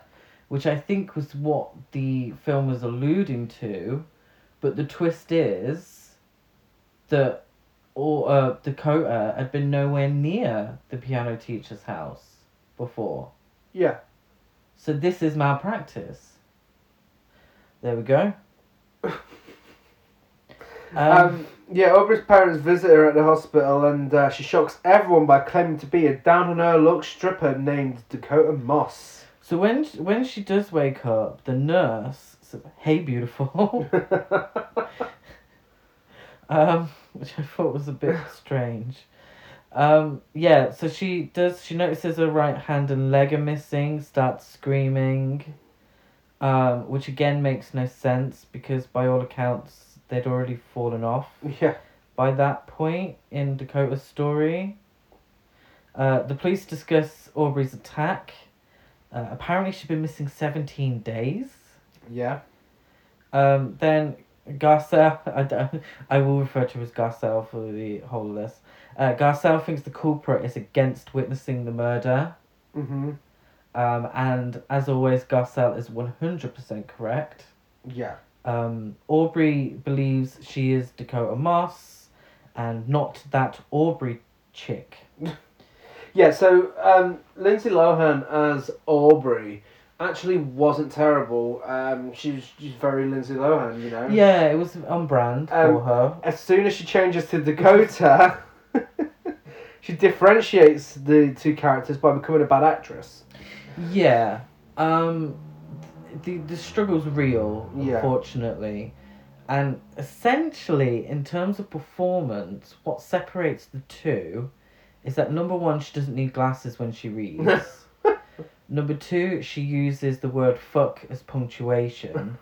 Which I think was what the film was alluding to, but the twist is that Dakota had been nowhere near the piano teacher's house before. Yeah. So this is malpractice. There we go. Yeah, Aubrey's parents visit her at the hospital, and she shocks everyone by claiming to be a down-on-her-luck stripper named Dakota Moss. So when she does wake up, the nurse says, "Hey, beautiful." Which I thought was a bit strange. Yeah, so she notices her right hand and leg are missing, starts screaming, which again makes no sense because by all accounts they'd already fallen off. Yeah. By that point in Dakota's story, the police discuss Aubrey's attack. Apparently she'd been missing 17 days. Yeah. Then Garcelle, I will refer to her as Garcelle for the whole of this. Garcelle thinks the culprit is against witnessing the murder. Mm-hmm. And as always, Garcelle is 100% correct. Yeah. Aubrey believes she is Dakota Moss and not that Aubrey chick. Yeah, so Lindsay Lohan as Aubrey actually wasn't terrible. She's very Lindsay Lohan, you know. Yeah, it was on brand for her. As soon as she changes to Dakota, she differentiates the two characters by becoming a bad actress. Yeah. The struggle's real, unfortunately. Yeah. And essentially, in terms of performance, what separates the two is that, number one, she doesn't need glasses when she reads. Number two, she uses the word fuck as punctuation.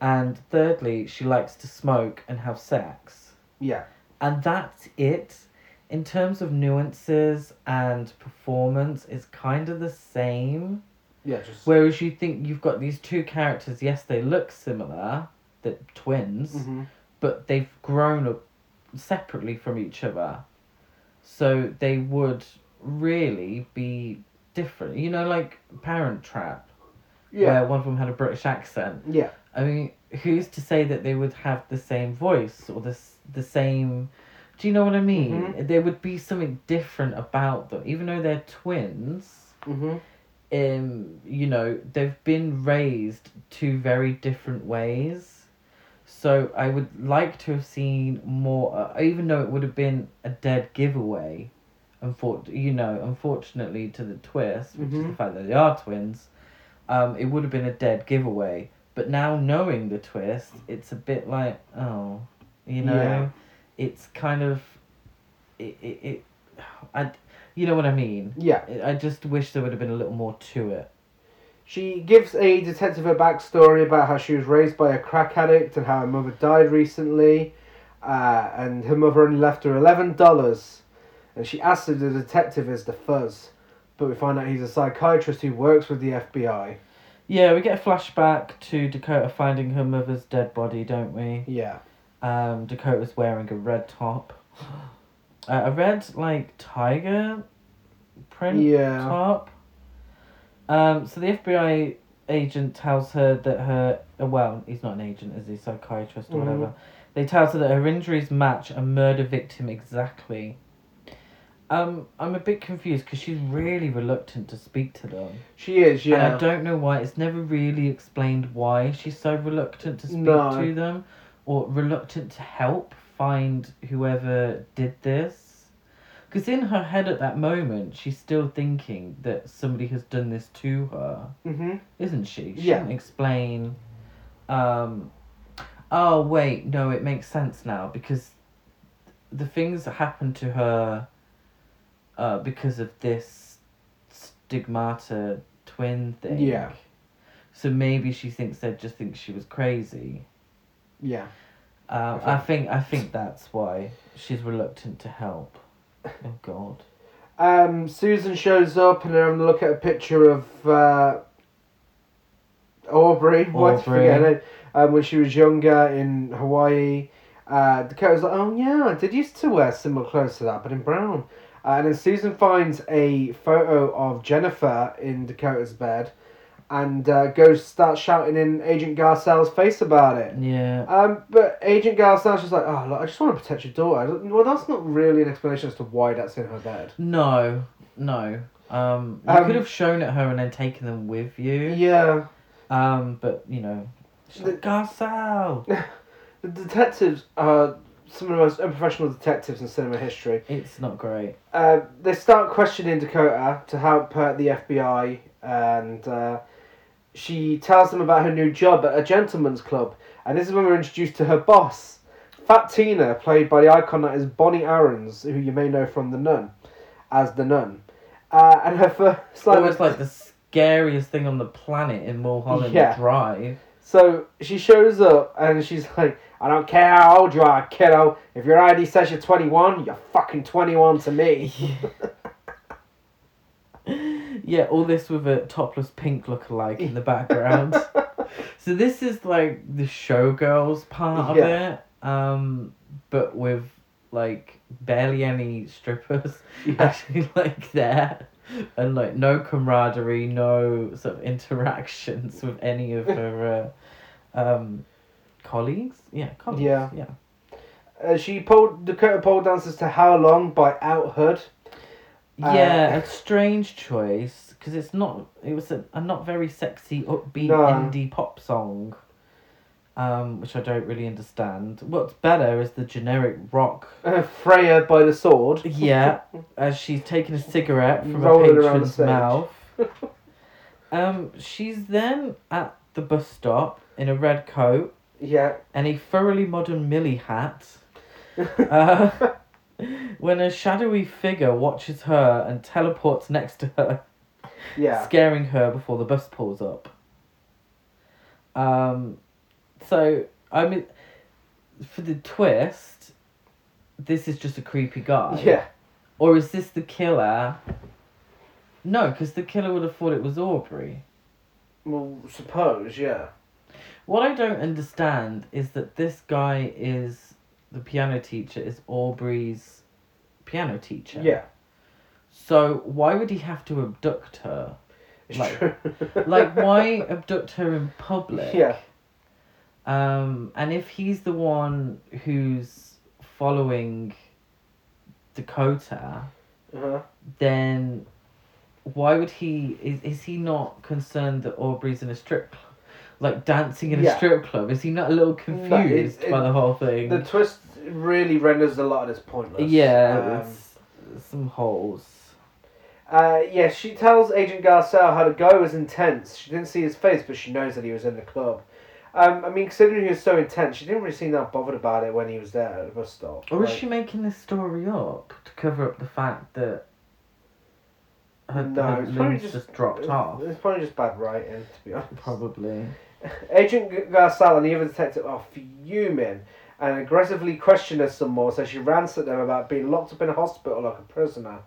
And thirdly, she likes to smoke and have sex. Yeah. And that's it. In terms of nuances and performance, it's kind of the same. Yeah, just... Whereas you think you've got these two characters, yes, they look similar, they're twins, mm-hmm. but they've grown up separately from each other. So they would really be different. You know, like Parent Trap, where one of them had a British accent. Yeah. I mean, who's to say that they would have the same voice or the same... Do you know what I mean? Mm-hmm. There would be something different about them. Even though they're twins, mm-hmm. You know, they've been raised two very different ways. So I would like to have seen more, even though it would have been a dead giveaway, unfortunately, to the twist, which mm-hmm. is the fact that they are twins, it would have been a dead giveaway. But now knowing the twist, it's a bit like, oh, you know... Yeah. It's kind of, you know what I mean? Yeah. I just wish there would have been a little more to it. She gives a detective a backstory about how she was raised by a crack addict and how her mother died recently. And her mother only left her $11. And she asks if the detective is the fuzz. But we find out he's a psychiatrist who works with the FBI. Yeah, we get a flashback to Dakota finding her mother's dead body, don't we? Yeah. Dakota's wearing a red top. A red, like, tiger print top. So the FBI agent tells her that her... Well, he's not an agent, is he? Psychiatrist or whatever. They tell her that her injuries match a murder victim exactly. I'm a bit confused because she's really reluctant to speak to them. She is, yeah. And I don't know why. It's never really explained why she's so reluctant to speak to them. Or reluctant to help find whoever did this. Because in her head at that moment, she's still thinking that somebody has done this to her. Mm-hmm. Isn't she? She didn't explain... oh, wait, no, it makes sense now. Because the things that happened to her because of this stigmata twin thing. Yeah. So maybe she just thinks she was crazy. Yeah. I think that's why she's reluctant to help. Oh, God. Susan shows up and they're having a look at a picture of Aubrey. Why did I forget it? When she was younger in Hawaii. Dakota's like, oh, yeah, I did used to wear similar clothes to that, but in brown. And then Susan finds a photo of Jennifer in Dakota's bed. And start shouting in Agent Garcelle's face about it. Yeah. But Agent Garcelle's just like, oh, look, I just want to protect your daughter. Well, that's not really an explanation as to why that's in her bed. No. You could have shown it her and then taken them with you. Yeah. But, you know, she's like, Garcelle! The detectives are some of the most unprofessional detectives in cinema history. It's not great. They start questioning Dakota to help the FBI and... She tells them about her new job at a gentleman's club. And this is when we're introduced to her boss. Fat Tina, played by the icon that is Bonnie Aarons, who you may know from The Nun, as The Nun. And her first... Almost like the scariest thing on the planet in Mulholland Drive. So she shows up and she's like, I don't care how old you are, kiddo. If your ID says you're 21, you're fucking 21 to me. Yeah, all this with a topless pink lookalike in the background. So this is like the showgirls part of it, but with like barely any strippers actually like there, and like no camaraderie, no sort of interactions with any of her colleagues. She polled Dakota pole dancers to How Long by Out Hood. A strange choice, because it's not... It was a not very sexy, upbeat indie pop song, which I don't really understand. What's better is the generic rock... Freya by the Sword. Yeah, as she's taking a cigarette from a patron's mouth. She's then at the bus stop in a red coat. Yeah. And a thoroughly modern Millie hat. When a shadowy figure watches her and teleports next to her, scaring her before the bus pulls up. So, I mean, for the twist, this is just a creepy guy. Yeah. Or is this the killer? No, because the killer would have thought it was Aubrey. Well, suppose, yeah. What I don't understand is that this guy is... The piano teacher is Aubrey's piano teacher. Yeah. So why would he have to abduct her? Like why abduct her in public? Yeah. And if he's the one who's following Dakota, then why would he... Is he not concerned that Aubrey's in a strip club? Like dancing in a strip club. Is he not a little confused by the whole thing? The twist really renders a lot of this pointless. Yeah, some holes. She tells Agent Garcelle how the guy was intense. She didn't see his face, but she knows that he was in the club. I mean, considering he was so intense, she didn't really seem that bothered about it when he was there at the bus stop. Or was she making this story up to cover up the fact that her limbs just dropped off? It's probably just bad writing, to be honest. Probably. Agent Garcelle and the other detective are fuming and aggressively question her some more, so she rants at them about being locked up in a hospital like a prisoner.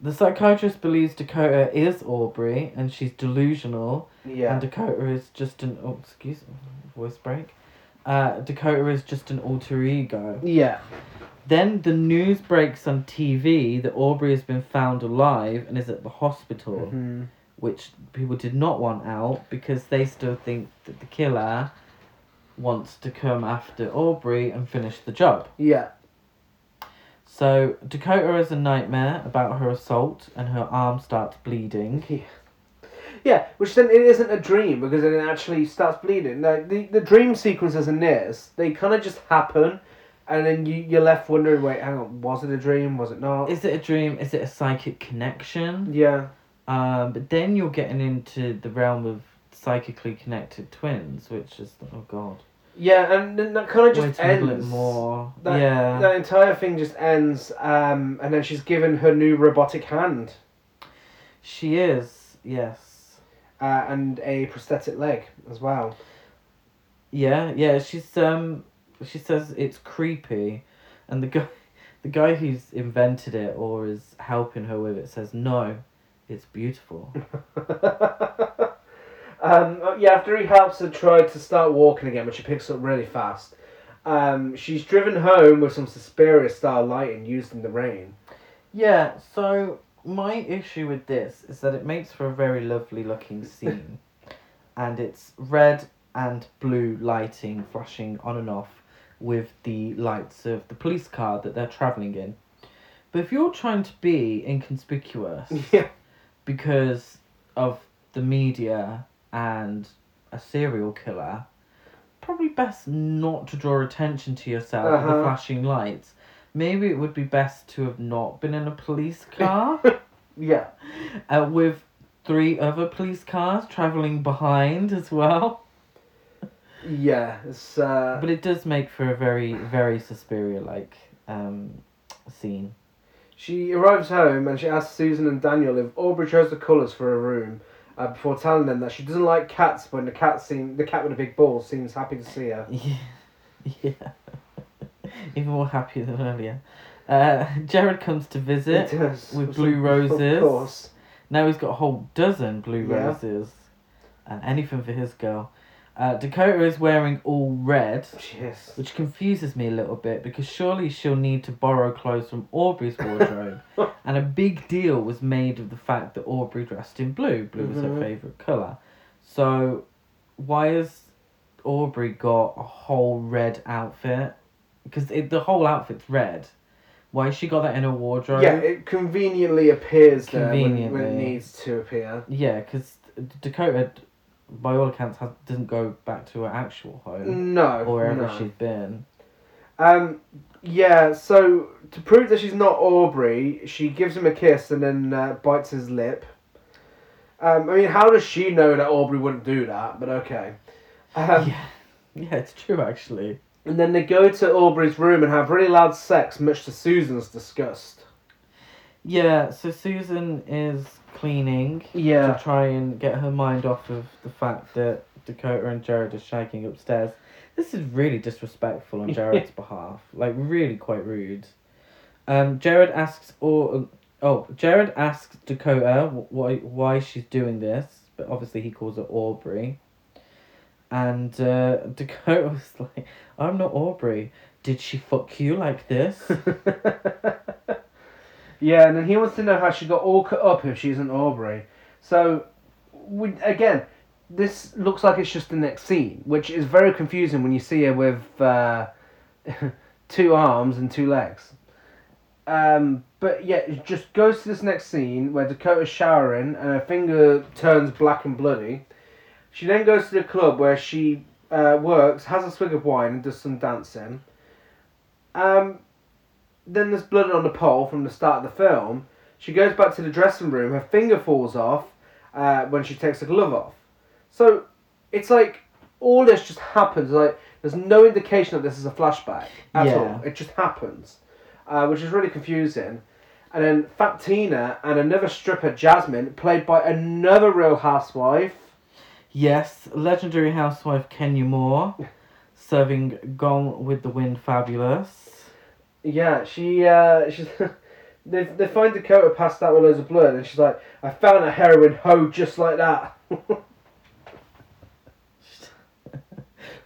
The psychiatrist believes Dakota is Aubrey and she's delusional. Yeah. And Dakota is just an... Oh, excuse me. Voice break. Dakota is just an alter ego. Yeah. Then the news breaks on TV that Aubrey has been found alive and is at the hospital. Mm-hmm. Which people did not want out because they still think that the killer wants to come after Aubrey and finish the job. Yeah. So Dakota has a nightmare about her assault and her arm starts bleeding. Yeah, which then it isn't a dream because it actually starts bleeding. Like the dream sequences in this, they kind of just happen and then you're left wondering, wait, hang on, was it a dream? Was it not? Is it a dream? Is it a psychic connection? Yeah. But then you're getting into the realm of psychically connected twins, which is, oh God. Yeah, and then that kind of just ends. More. That entire thing just ends, and then she's given her new robotic hand. She is, yes. And a prosthetic leg as well. Yeah, she's, she says it's creepy, and the guy who's invented it or is helping her with it says no. It's beautiful. After he helps her try to start walking again, but she picks up really fast. She's driven home with some Suspiria-style lighting used in the rain. Yeah, so my issue with this is that it makes for a very lovely-looking scene. And it's red and blue lighting flashing on and off with the lights of the police car that they're travelling in. But if you're trying to be inconspicuous... Yeah. Because of the media and a serial killer, probably best not to draw attention to yourself with the flashing lights. Maybe it would be best to have not been in a police car. With three other police cars travelling behind as well. Yeah, it's... But it does make for a very, very Suspiria-like scene. She arrives home and she asks Susan and Daniel if Aubrey chose the colours for her room before telling them that she doesn't like cats, but the cat with a big ball seems happy to see her. Yeah. Even more happy than earlier. Jared comes to visit with blue roses. Of course. Now he's got a whole dozen blue roses. And anything for his girl. Dakota is wearing all red, yes, which confuses me a little bit because surely she'll need to borrow clothes from Aubrey's wardrobe. And a big deal was made of the fact that Aubrey dressed in blue. Blue was her favourite colour. So why has Aubrey got a whole red outfit? Because the whole outfit's red. Why has she got that in her wardrobe? Yeah, it conveniently appears there when it needs to appear. Yeah, because Dakota... by all accounts, doesn't go back to her actual home. No. Or wherever she's been. Yeah, so to prove that she's not Aubrey, she gives him a kiss and then bites his lip. I mean, how does she know that Aubrey wouldn't do that? But okay. Yeah, it's true, actually. And then they go to Aubrey's room and have really loud sex, much to Susan's disgust. Yeah, so Susan is... cleaning to try and get her mind off of the fact that Dakota and Jared are shagging upstairs. This is really disrespectful on Jared's behalf. Like, really quite rude. Jared asks Dakota why she's doing this, but obviously he calls her Aubrey. And Dakota was like, "I'm not Aubrey. Did she fuck you like this?" Yeah, and then he wants to know how she got all cut up if she isn't Aubrey. So, this looks like it's just the next scene, which is very confusing when you see her with 2 arms and 2 legs. But yeah, it just goes to this next scene where Dakota's showering and her finger turns black and bloody. She then goes to the club where she works, has a swig of wine and does some dancing. Then there's blood on the pole from the start of the film. She goes back to the dressing room. Her finger falls off when she takes the glove off. So it's like all this just happens. Like there's no indication that this is a flashback at all. It just happens, which is really confusing. And then Fat Tina and another stripper, Jasmine, played by another Real Housewife. Yes, legendary housewife Kenya Moore, serving Gone with the Wind Fabulous. Yeah, she's they find Dakota passed out with loads of blood, and she's like, "I found a heroin hoe just like that."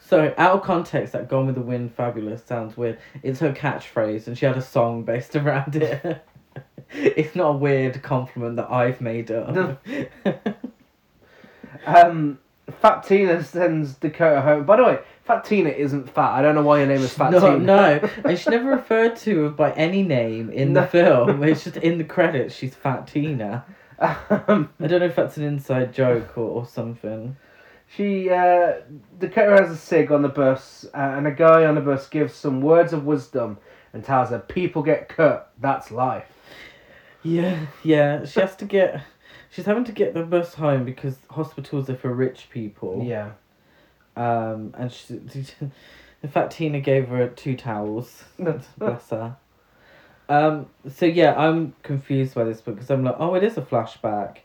So, out of context, that Gone with the Wind Fabulous sounds weird. It's her catchphrase, and she had a song based around it. It's not a weird compliment that I've made up. Fat Tina sends Dakota home. By the way, Fat Tina isn't fat. I don't know why her name is Fat Tina. No, and she's never referred to by any name in the film. It's just in the credits, she's Fat Tina. I don't know if that's an inside joke or something. Dakota has a cig on the bus, and a guy on the bus gives some words of wisdom and tells her, "People get cut, that's life." Yeah, she has to get... She's having to get the bus home because hospitals are for rich people. Yeah. And in fact, Tina gave her 2 towels. Bless her. So yeah, I'm confused by this book because I'm like, oh, it is a flashback,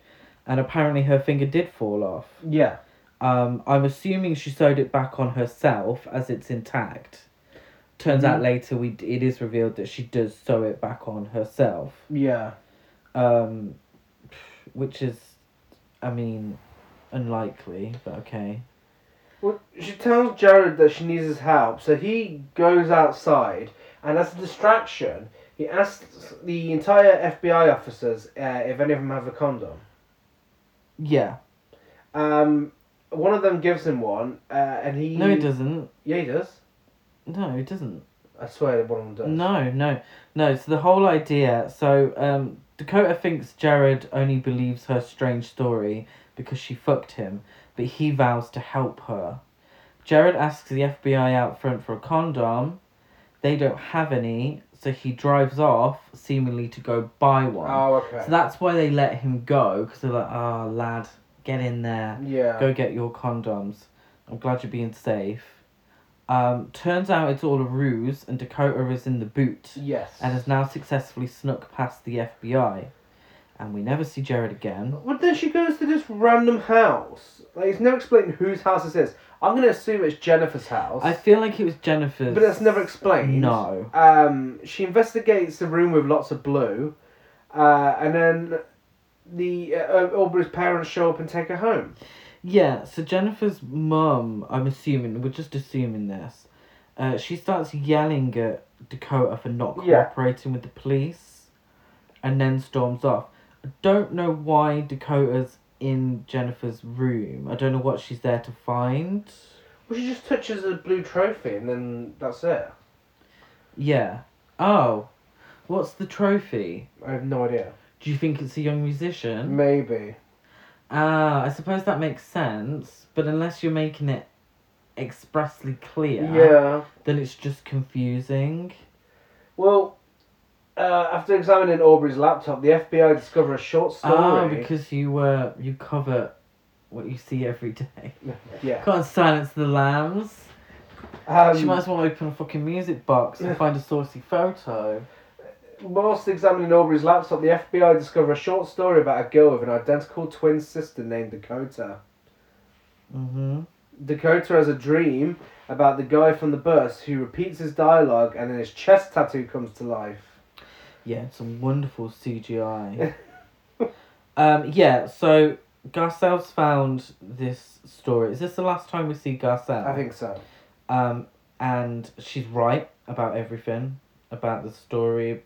and apparently her finger did fall off. Yeah. I'm assuming she sewed it back on herself as it's intact. Turns out later it is revealed that she does sew it back on herself. Yeah. Which is, I mean, unlikely, but okay. Well, she tells Jared that she needs his help, so he goes outside, and as a distraction, he asks the entire FBI officers if any of them have a condom. Yeah. One of them gives him one, and he... No, he doesn't. Yeah, he does. No, he doesn't. I swear that one of them does. No, so the whole idea... So, Dakota thinks Jared only believes her strange story because she fucked him, but he vows to help her. Jared asks the FBI out front for a condom. They don't have any, so he drives off, seemingly to go buy one. Oh, okay. So that's why they let him go, because they're like, "Oh, lad, get in there. Yeah. Go get your condoms." I'm glad you're being safe. Turns out it's all a ruse and Dakota is in the boot. Yes. And has now successfully snuck past the FBI. And we never see Jared again. But then she goes to this random house. Like, it's never explained whose house this is. I'm going to assume it's Jennifer's house. I feel like it was Jennifer's. But that's never explained. No. She investigates the room with lots of blue. And then the Aubrey's parents show up and take her home. Yeah, so Jennifer's mum, I'm assuming, we're just assuming this, she starts yelling at Dakota for not cooperating with the police and then storms off. I don't know why Dakota's in Jennifer's room. I don't know what she's there to find. Well, she just touches a blue trophy and then that's it. Yeah. Oh. What's the trophy? I have no idea. Do you think it's a young musician? Maybe. I suppose that makes sense, but unless you're making it expressly clear, then it's just confusing. Well, after examining Aubrey's laptop, the FBI discover a short story. Oh, because you cover what you see every day. Yeah. Can't silence the lambs. She might as well open a fucking music box and find a saucy photo. Whilst examining Aubrey's laptop, the FBI discover a short story about a girl with an identical twin sister named Dakota. Mm-hmm. Dakota has a dream about the guy from the bus who repeats his dialogue and then his chest tattoo comes to life. Yeah, some wonderful CGI. So Garcelle's found this story. Is this the last time we see Garcelle? I think so. And she's right about everything, about the story,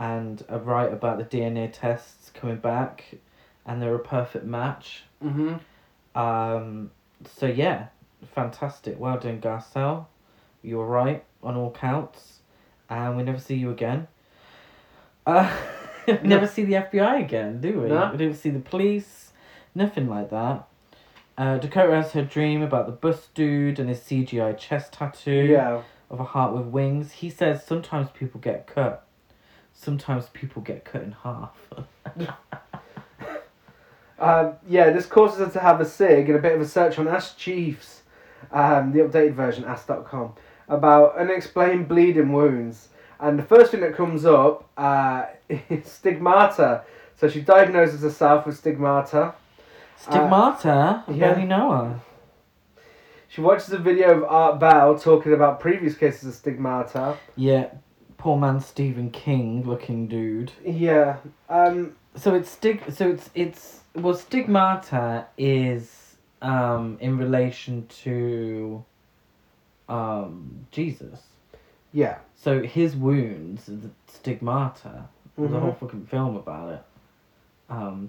and are right about the DNA tests coming back, and they're a perfect match. Mm-hmm. So yeah, fantastic. Well done, Garcelle. You were right on all counts, and we never see you again. We never see the FBI again, do we? No. We don't see the police, nothing like that. Dakota has her dream about the bus dude and his CGI chest tattoo of a heart with wings. He says sometimes people get cut. Sometimes people get cut in half. This causes her to have a sig and a bit of a search on Ask Jeeves, the updated version, ask.com, about unexplained bleeding wounds. And the first thing that comes up is stigmata. So she diagnoses herself with stigmata. Stigmata? I barely know her. She watches a video of Art Bell talking about previous cases of stigmata. Yeah. Poor man Stephen King looking dude. Yeah. Stigmata is in relation to Jesus. Yeah. So his wounds are the stigmata. There's a whole fucking film about it.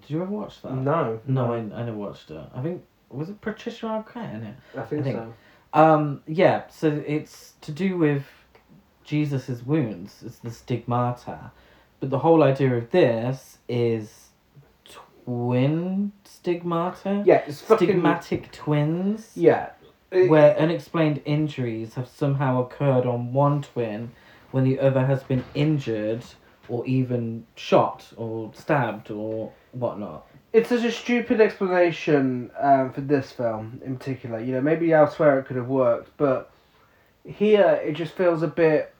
Did you ever watch that? No. I never watched it. I think, was it Patricia Arquette in it? I think so. So it's to do with Jesus' wounds. It's the stigmata. But the whole idea of this is twin stigmata? Yeah, it's fucking... Stigmatic twins? Yeah. Where unexplained injuries have somehow occurred on one twin when the other has been injured or even shot or stabbed or whatnot. It's such a stupid explanation for this film in particular. You know, maybe elsewhere it could have worked, but here it just feels a bit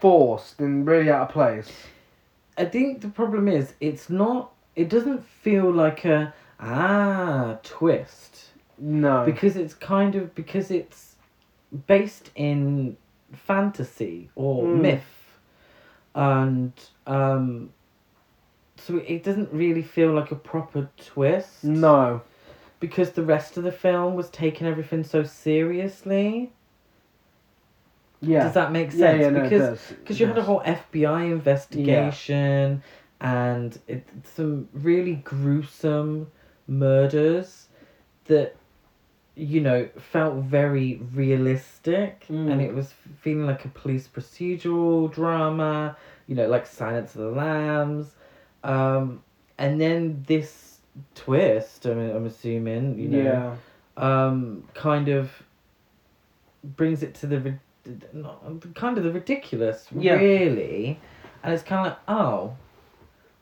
forced and really out of place. I think the problem is it doesn't feel like a twist. No. Because it's based in fantasy or myth. And so it doesn't really feel like a proper twist. No. Because the rest of the film was taking everything so seriously. Yeah. Does that make sense? Yeah, because you had a whole FBI investigation and some really gruesome murders that... you know, felt very realistic and it was feeling like a police procedural drama, you know, like Silence of the Lambs. And then this twist, I mean, I'm assuming, you know, kind of brings it to the ridiculous, really. And it's kind of like, oh,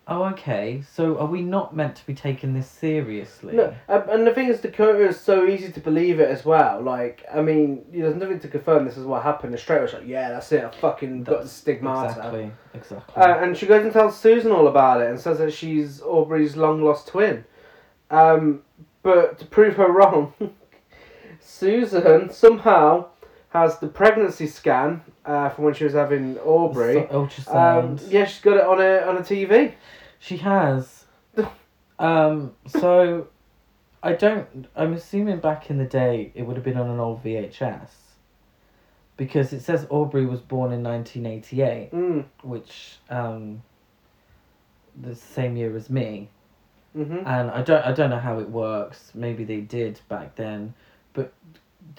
Oh, okay. So are we not meant to be taking this seriously? No, and the thing is, Dakota is so easy to believe it as well. Like, I mean, there's nothing to confirm this is what happened. And straight away, she's like, yeah, that's it. I fucking got the stigmata. Exactly. And she goes and tells Susan all about it and says that she's Aubrey's long-lost twin. But to prove her wrong, Susan somehow has the pregnancy scan from when she was having Aubrey. Ultrasound. Yeah, she's got it on a TV. She has. So, I'm assuming back in the day it would have been on an old VHS. Because it says Aubrey was born in 1988, which, the same year as me. Mm-hmm. And I don't know how it works. Maybe they did back then, but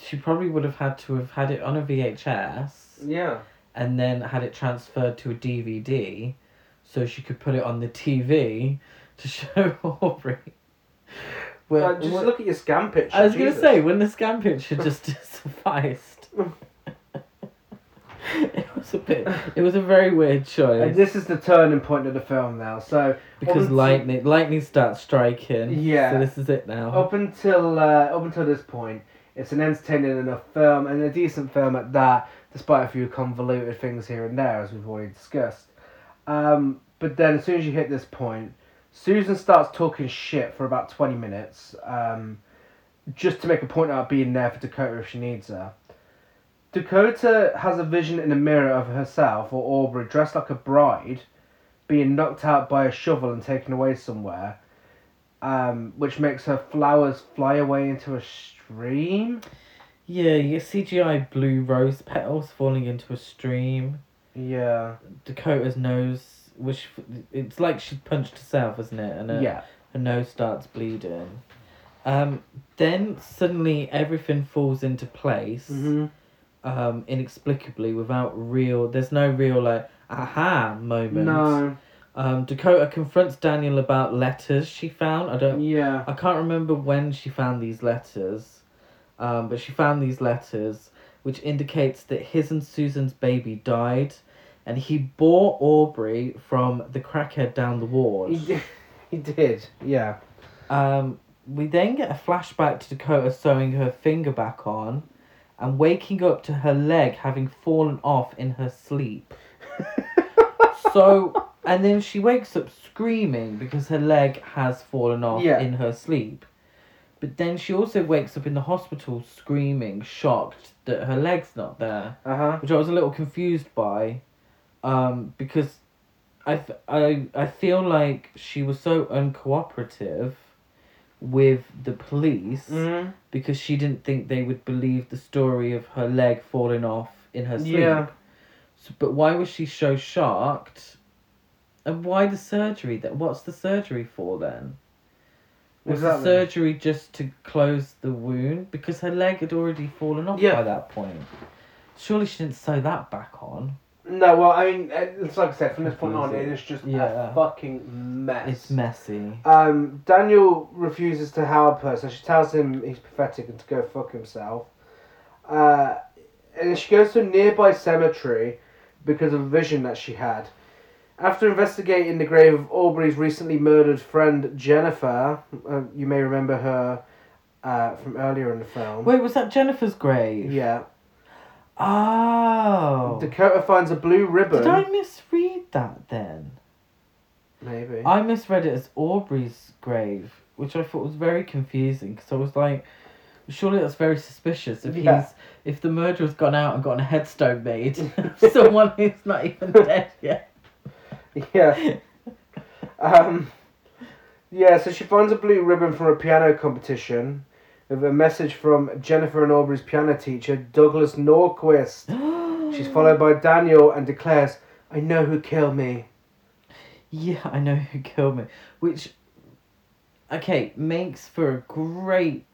she probably would have had to have had it on a VHS. Yeah. And then had it transferred to a DVD, so she could put it on the TV to show Aubrey. Well, just look at your scan picture. I was going to say, when the scan picture just sufficed. It was a very weird choice. And this is the turning point of the film now. So because lightning starts striking. Yeah. So this is it now. Up until this point, it's an entertaining enough film and a decent film at that, despite a few convoluted things here and there, as we've already discussed. But then as soon as you hit this point, Susan starts talking shit for about 20 minutes, just to make a point about being there for Dakota if she needs her. Dakota has a vision in a mirror of herself or Aubrey dressed like a bride being knocked out by a shovel and taken away somewhere, which makes her flowers fly away into a stream. Yeah, you get CGI blue rose petals falling into a stream. Yeah. Dakota's nose, which it's like she punched herself, isn't it? And her nose starts bleeding. Then suddenly everything falls into place. Mm-hmm. Inexplicably, there's no real, like, aha moment. No. Dakota confronts Daniel about letters she found. I can't remember when she found these letters, but she found these letters, which indicates that his and Susan's baby died, and he bore Aubrey from the crackhead down the ward. He did, yeah. We then get a flashback to Dakota sewing her finger back on, and waking up to her leg having fallen off in her sleep. So, and then she wakes up screaming because her leg has fallen off in her sleep. But then she also wakes up in the hospital screaming, shocked that her leg's not there. Uh-huh. Which I was a little confused by, because I feel like she was so uncooperative with the police, because she didn't think they would believe the story of her leg falling off in her sleep. Yeah. So, but why was she so shocked? And why the surgery? What's the surgery for then? Was the surgery just to close the wound? Because her leg had already fallen off by that point. Surely she didn't sew that back on. No, well, I mean, it's like I said, from this point on, it is just a fucking mess. It's messy. Daniel refuses to help her, so she tells him he's pathetic and to go fuck himself. And she goes to a nearby cemetery because of a vision that she had. After investigating the grave of Aubrey's recently murdered friend, Jennifer, you may remember her from earlier in the film. Wait, was that Jennifer's grave? Yeah. Oh. Dakota finds a blue ribbon. Did I misread that then? Maybe. I misread it as Aubrey's grave, which I thought was very confusing because I was like, surely that's very suspicious if the murderer's gone out and gotten a headstone made. Someone who's not even dead yet. Yeah. So she finds a blue ribbon from a piano competition with a message from Jennifer and Aubrey's piano teacher, Douglas Norquist. She's followed by Daniel and declares, "I know who killed me." Yeah, I know who killed me. Which, okay, makes for a great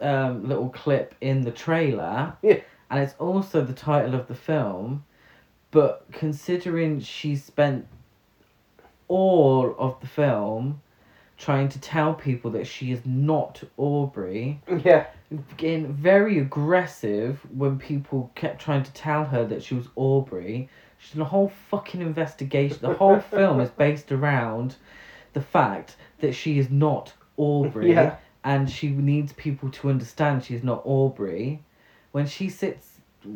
little clip in the trailer. Yeah. And it's also the title of the film. But considering she spent all of the film trying to tell people that she is not Aubrey. Yeah. getting very aggressive when people kept trying to tell her that she was Aubrey. She's done a whole fucking investigation. The whole film is based around the fact that she is not Aubrey. Yeah. And she needs people to understand she's not Aubrey. When she sits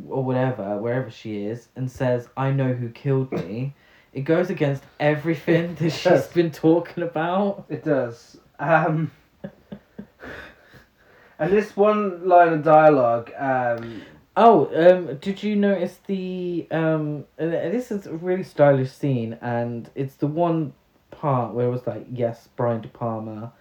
or whatever, wherever she is, and says, I know who killed me, it goes against everything that she's been talking about. It does. And this one line of dialogue... did you notice the... this is a really stylish scene, and it's the one part where it was like, yes, Brian De Palma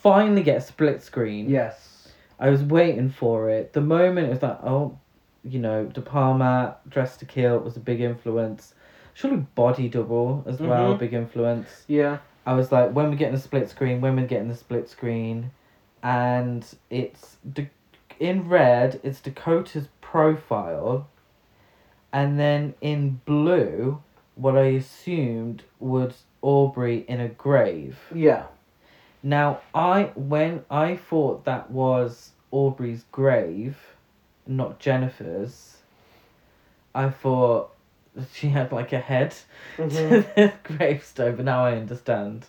finally gets split screen. Yes. I was waiting for it. The moment it was like, oh, you know, De Palma, Dressed to Kill was a big influence. Surely Body Double as well, big influence. Yeah. I was like, when we're getting the split screen, and it's in red, it's Dakota's profile, and then in blue, what I assumed was Aubrey in a grave. Yeah. Now, when I thought that was Aubrey's grave, not Jennifer's, I thought she had like a head to the gravestone, but now I understand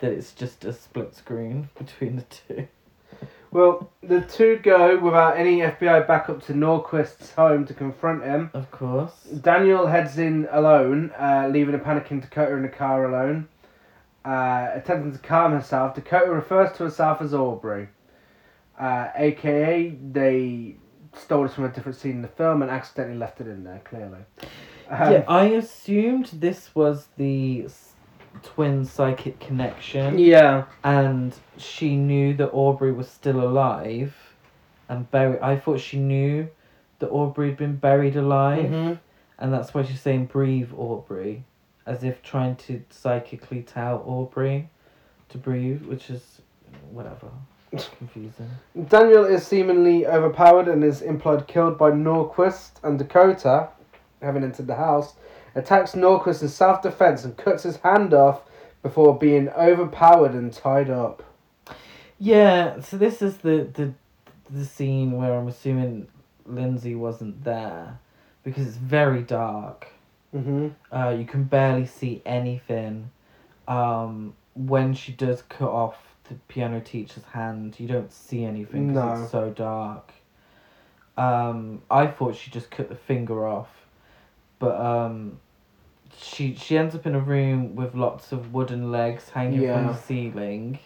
that it's just a split screen between the two. Well, the two go without any FBI backup to Norquist's home to confront him. Of course. Daniel heads in alone, leaving a panicking Dakota in the car alone. Attempting to calm herself, Dakota refers to herself as Aubrey. AKA, they stole this from a different scene in the film and accidentally left it in there, clearly. I assumed this was the twin psychic connection. Yeah. And she knew that Aubrey was still alive and buried. I thought she knew that Aubrey had been buried alive. Mm-hmm. And that's why she's saying, breathe, Aubrey. As if trying to psychically tell Aubrey to breathe, which is whatever. It's confusing. Daniel is seemingly overpowered and is implied killed by Norquist, and Dakota, having entered the house, attacks Norquist in self-defense and cuts his hand off before being overpowered and tied up. Yeah, so this is the scene where I'm assuming Lindsay wasn't there, because it's very dark. Mm-hmm. You can barely see anything. When she does cut off the piano teacher's hand, you don't see anything because it's so dark. I thought she just cut the finger off. But she ends up in a room with lots of wooden legs hanging from the ceiling.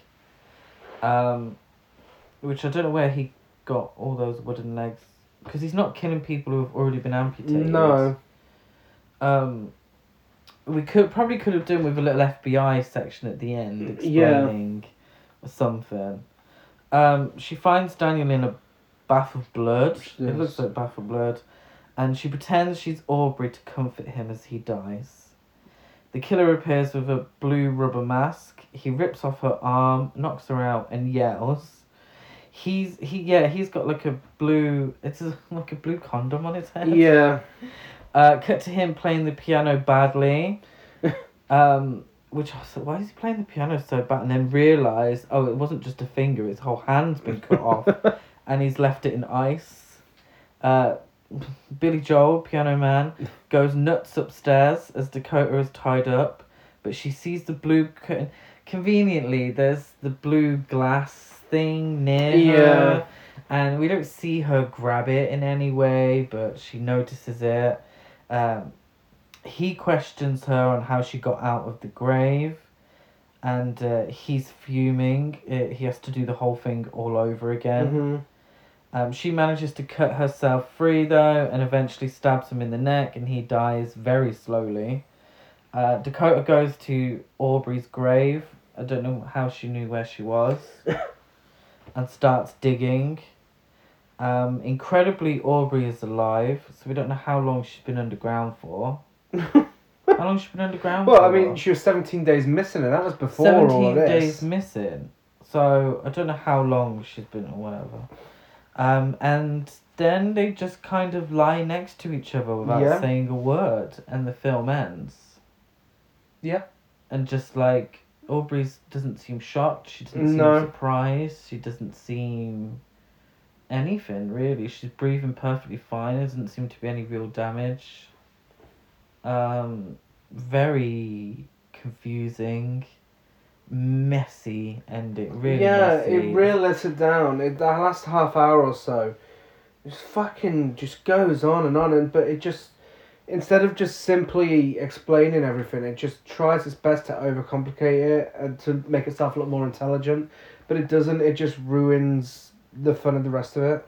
Which I don't know where he got all those wooden legs. Because he's not killing people who have already been amputated. No. We could have done with a little FBI section at the end explaining or something. She finds Daniel in a bath of blood. It looks like a bath of blood. And she pretends she's Aubrey to comfort him as he dies. The killer appears with a blue rubber mask. He rips off her arm, knocks her out, and yells. He's got like a blue... It's like a blue condom on his head. Yeah. Cut to him playing the piano badly. Which I was like, why is he playing the piano so bad? And then realised, oh, it wasn't just a finger. His whole hand's been cut off. And he's left it in ice. Billy Joel, Piano Man, goes nuts upstairs as Dakota is tied up, but she sees the blue curtain. Conveniently, there's the blue glass thing near her, and we don't see her grab it in any way, but she notices it. He questions her on how she got out of the grave, and he's fuming. He has to do the whole thing all over again. Mm-hmm. She manages to cut herself free, though, and eventually stabs him in the neck, and he dies very slowly. Dakota goes to Aubrey's grave. I don't know how she knew where she was. And starts digging. Incredibly, Aubrey is alive, so we don't know how long she's been underground for. How long has she been underground for? Well, I mean, she was 17 days missing, and that was before all this. 17 days missing. So, I don't know how long she's been or whatever. And then they just kind of lie next to each other without saying a word, and the film ends. Yeah. And just like, Aubrey doesn't seem shocked, she doesn't seem surprised, she doesn't seem anything, really. She's breathing perfectly fine. There doesn't seem to be any real damage. Very confusing, messy ending. Really messy. It really lets it down. That last half hour or so, it just goes on, and but it just, instead of just simply explaining everything, it just tries its best to overcomplicate it and to make itself look more intelligent, but it doesn't. It just ruins the fun of the rest of it.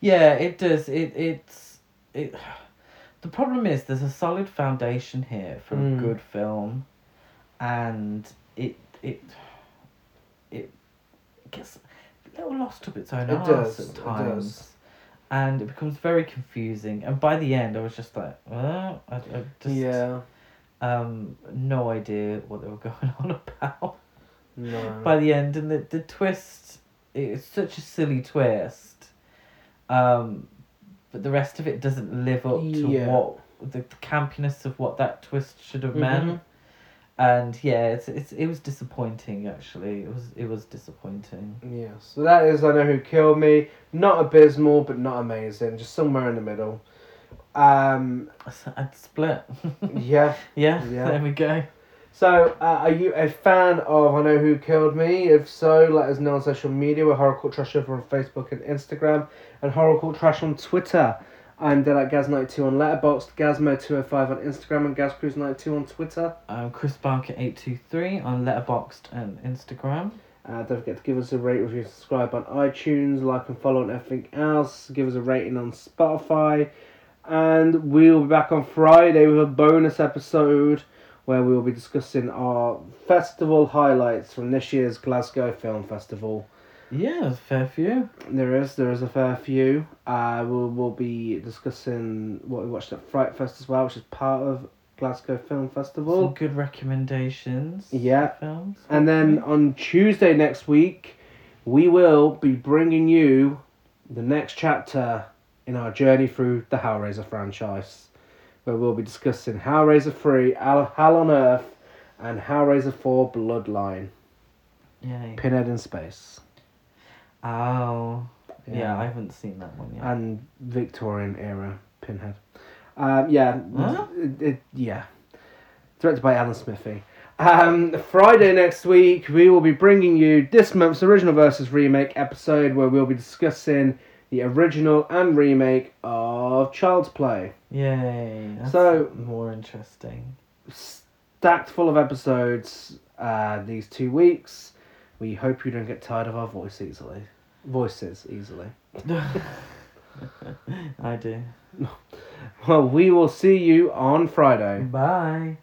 Yeah, it does. It's The problem is there's a solid foundation here for a good film, and it gets a little lost up its own arse at times. It does. And it becomes very confusing. And by the end, I was just like, oh, I just... Yeah. No idea what they were going on about. No. By the end, and the twist, it's such a silly twist. But the rest of it doesn't live up to what the campiness of what that twist should have meant. And it was disappointing, actually. It was disappointing. Yeah, so that is I Know Who Killed Me. Not abysmal, but not amazing. Just somewhere in the middle. I'd split. Yeah, there we go. So, are you a fan of I Know Who Killed Me? If so, let us know on social media. We're Horror Culture Trash over on Facebook and Instagram, and Horror Culture Trash on Twitter. I'm Dead at Gaz92 on Letterboxd, Gazmo205 on Instagram, and GazCruise92 on Twitter. I'm Chris Barker823 on Letterboxd and Instagram. Don't forget to give us a rate, review, subscribe on iTunes, like and follow on everything else. Give us a rating on Spotify, and we'll be back on Friday with a bonus episode, where we will be discussing our festival highlights from this year's Glasgow Film Festival. Yeah, there's a fair few. There is a fair few. We'll be discussing what we watched at Frightfest as well, which is part of Glasgow Film Festival. Some good recommendations. Yeah. Films. And then on Tuesday next week, we will be bringing you the next chapter in our journey through the Hellraiser franchise, where we'll be discussing Hellraiser 3, Hell on Earth, and Hellraiser 4 Bloodline. Yay. Pinhead in Space. Oh. Yeah, I haven't seen that one yet. And Victorian era Pinhead. Directed by Alan Smithy. Friday next week, we will be bringing you this month's original versus remake episode, where we'll be discussing the original and remake of Child's Play. Yay. That's more interesting. Stacked full of episodes these 2 weeks. We hope you don't get tired of our voices easily. I do. Well, we will see you on Friday. Bye.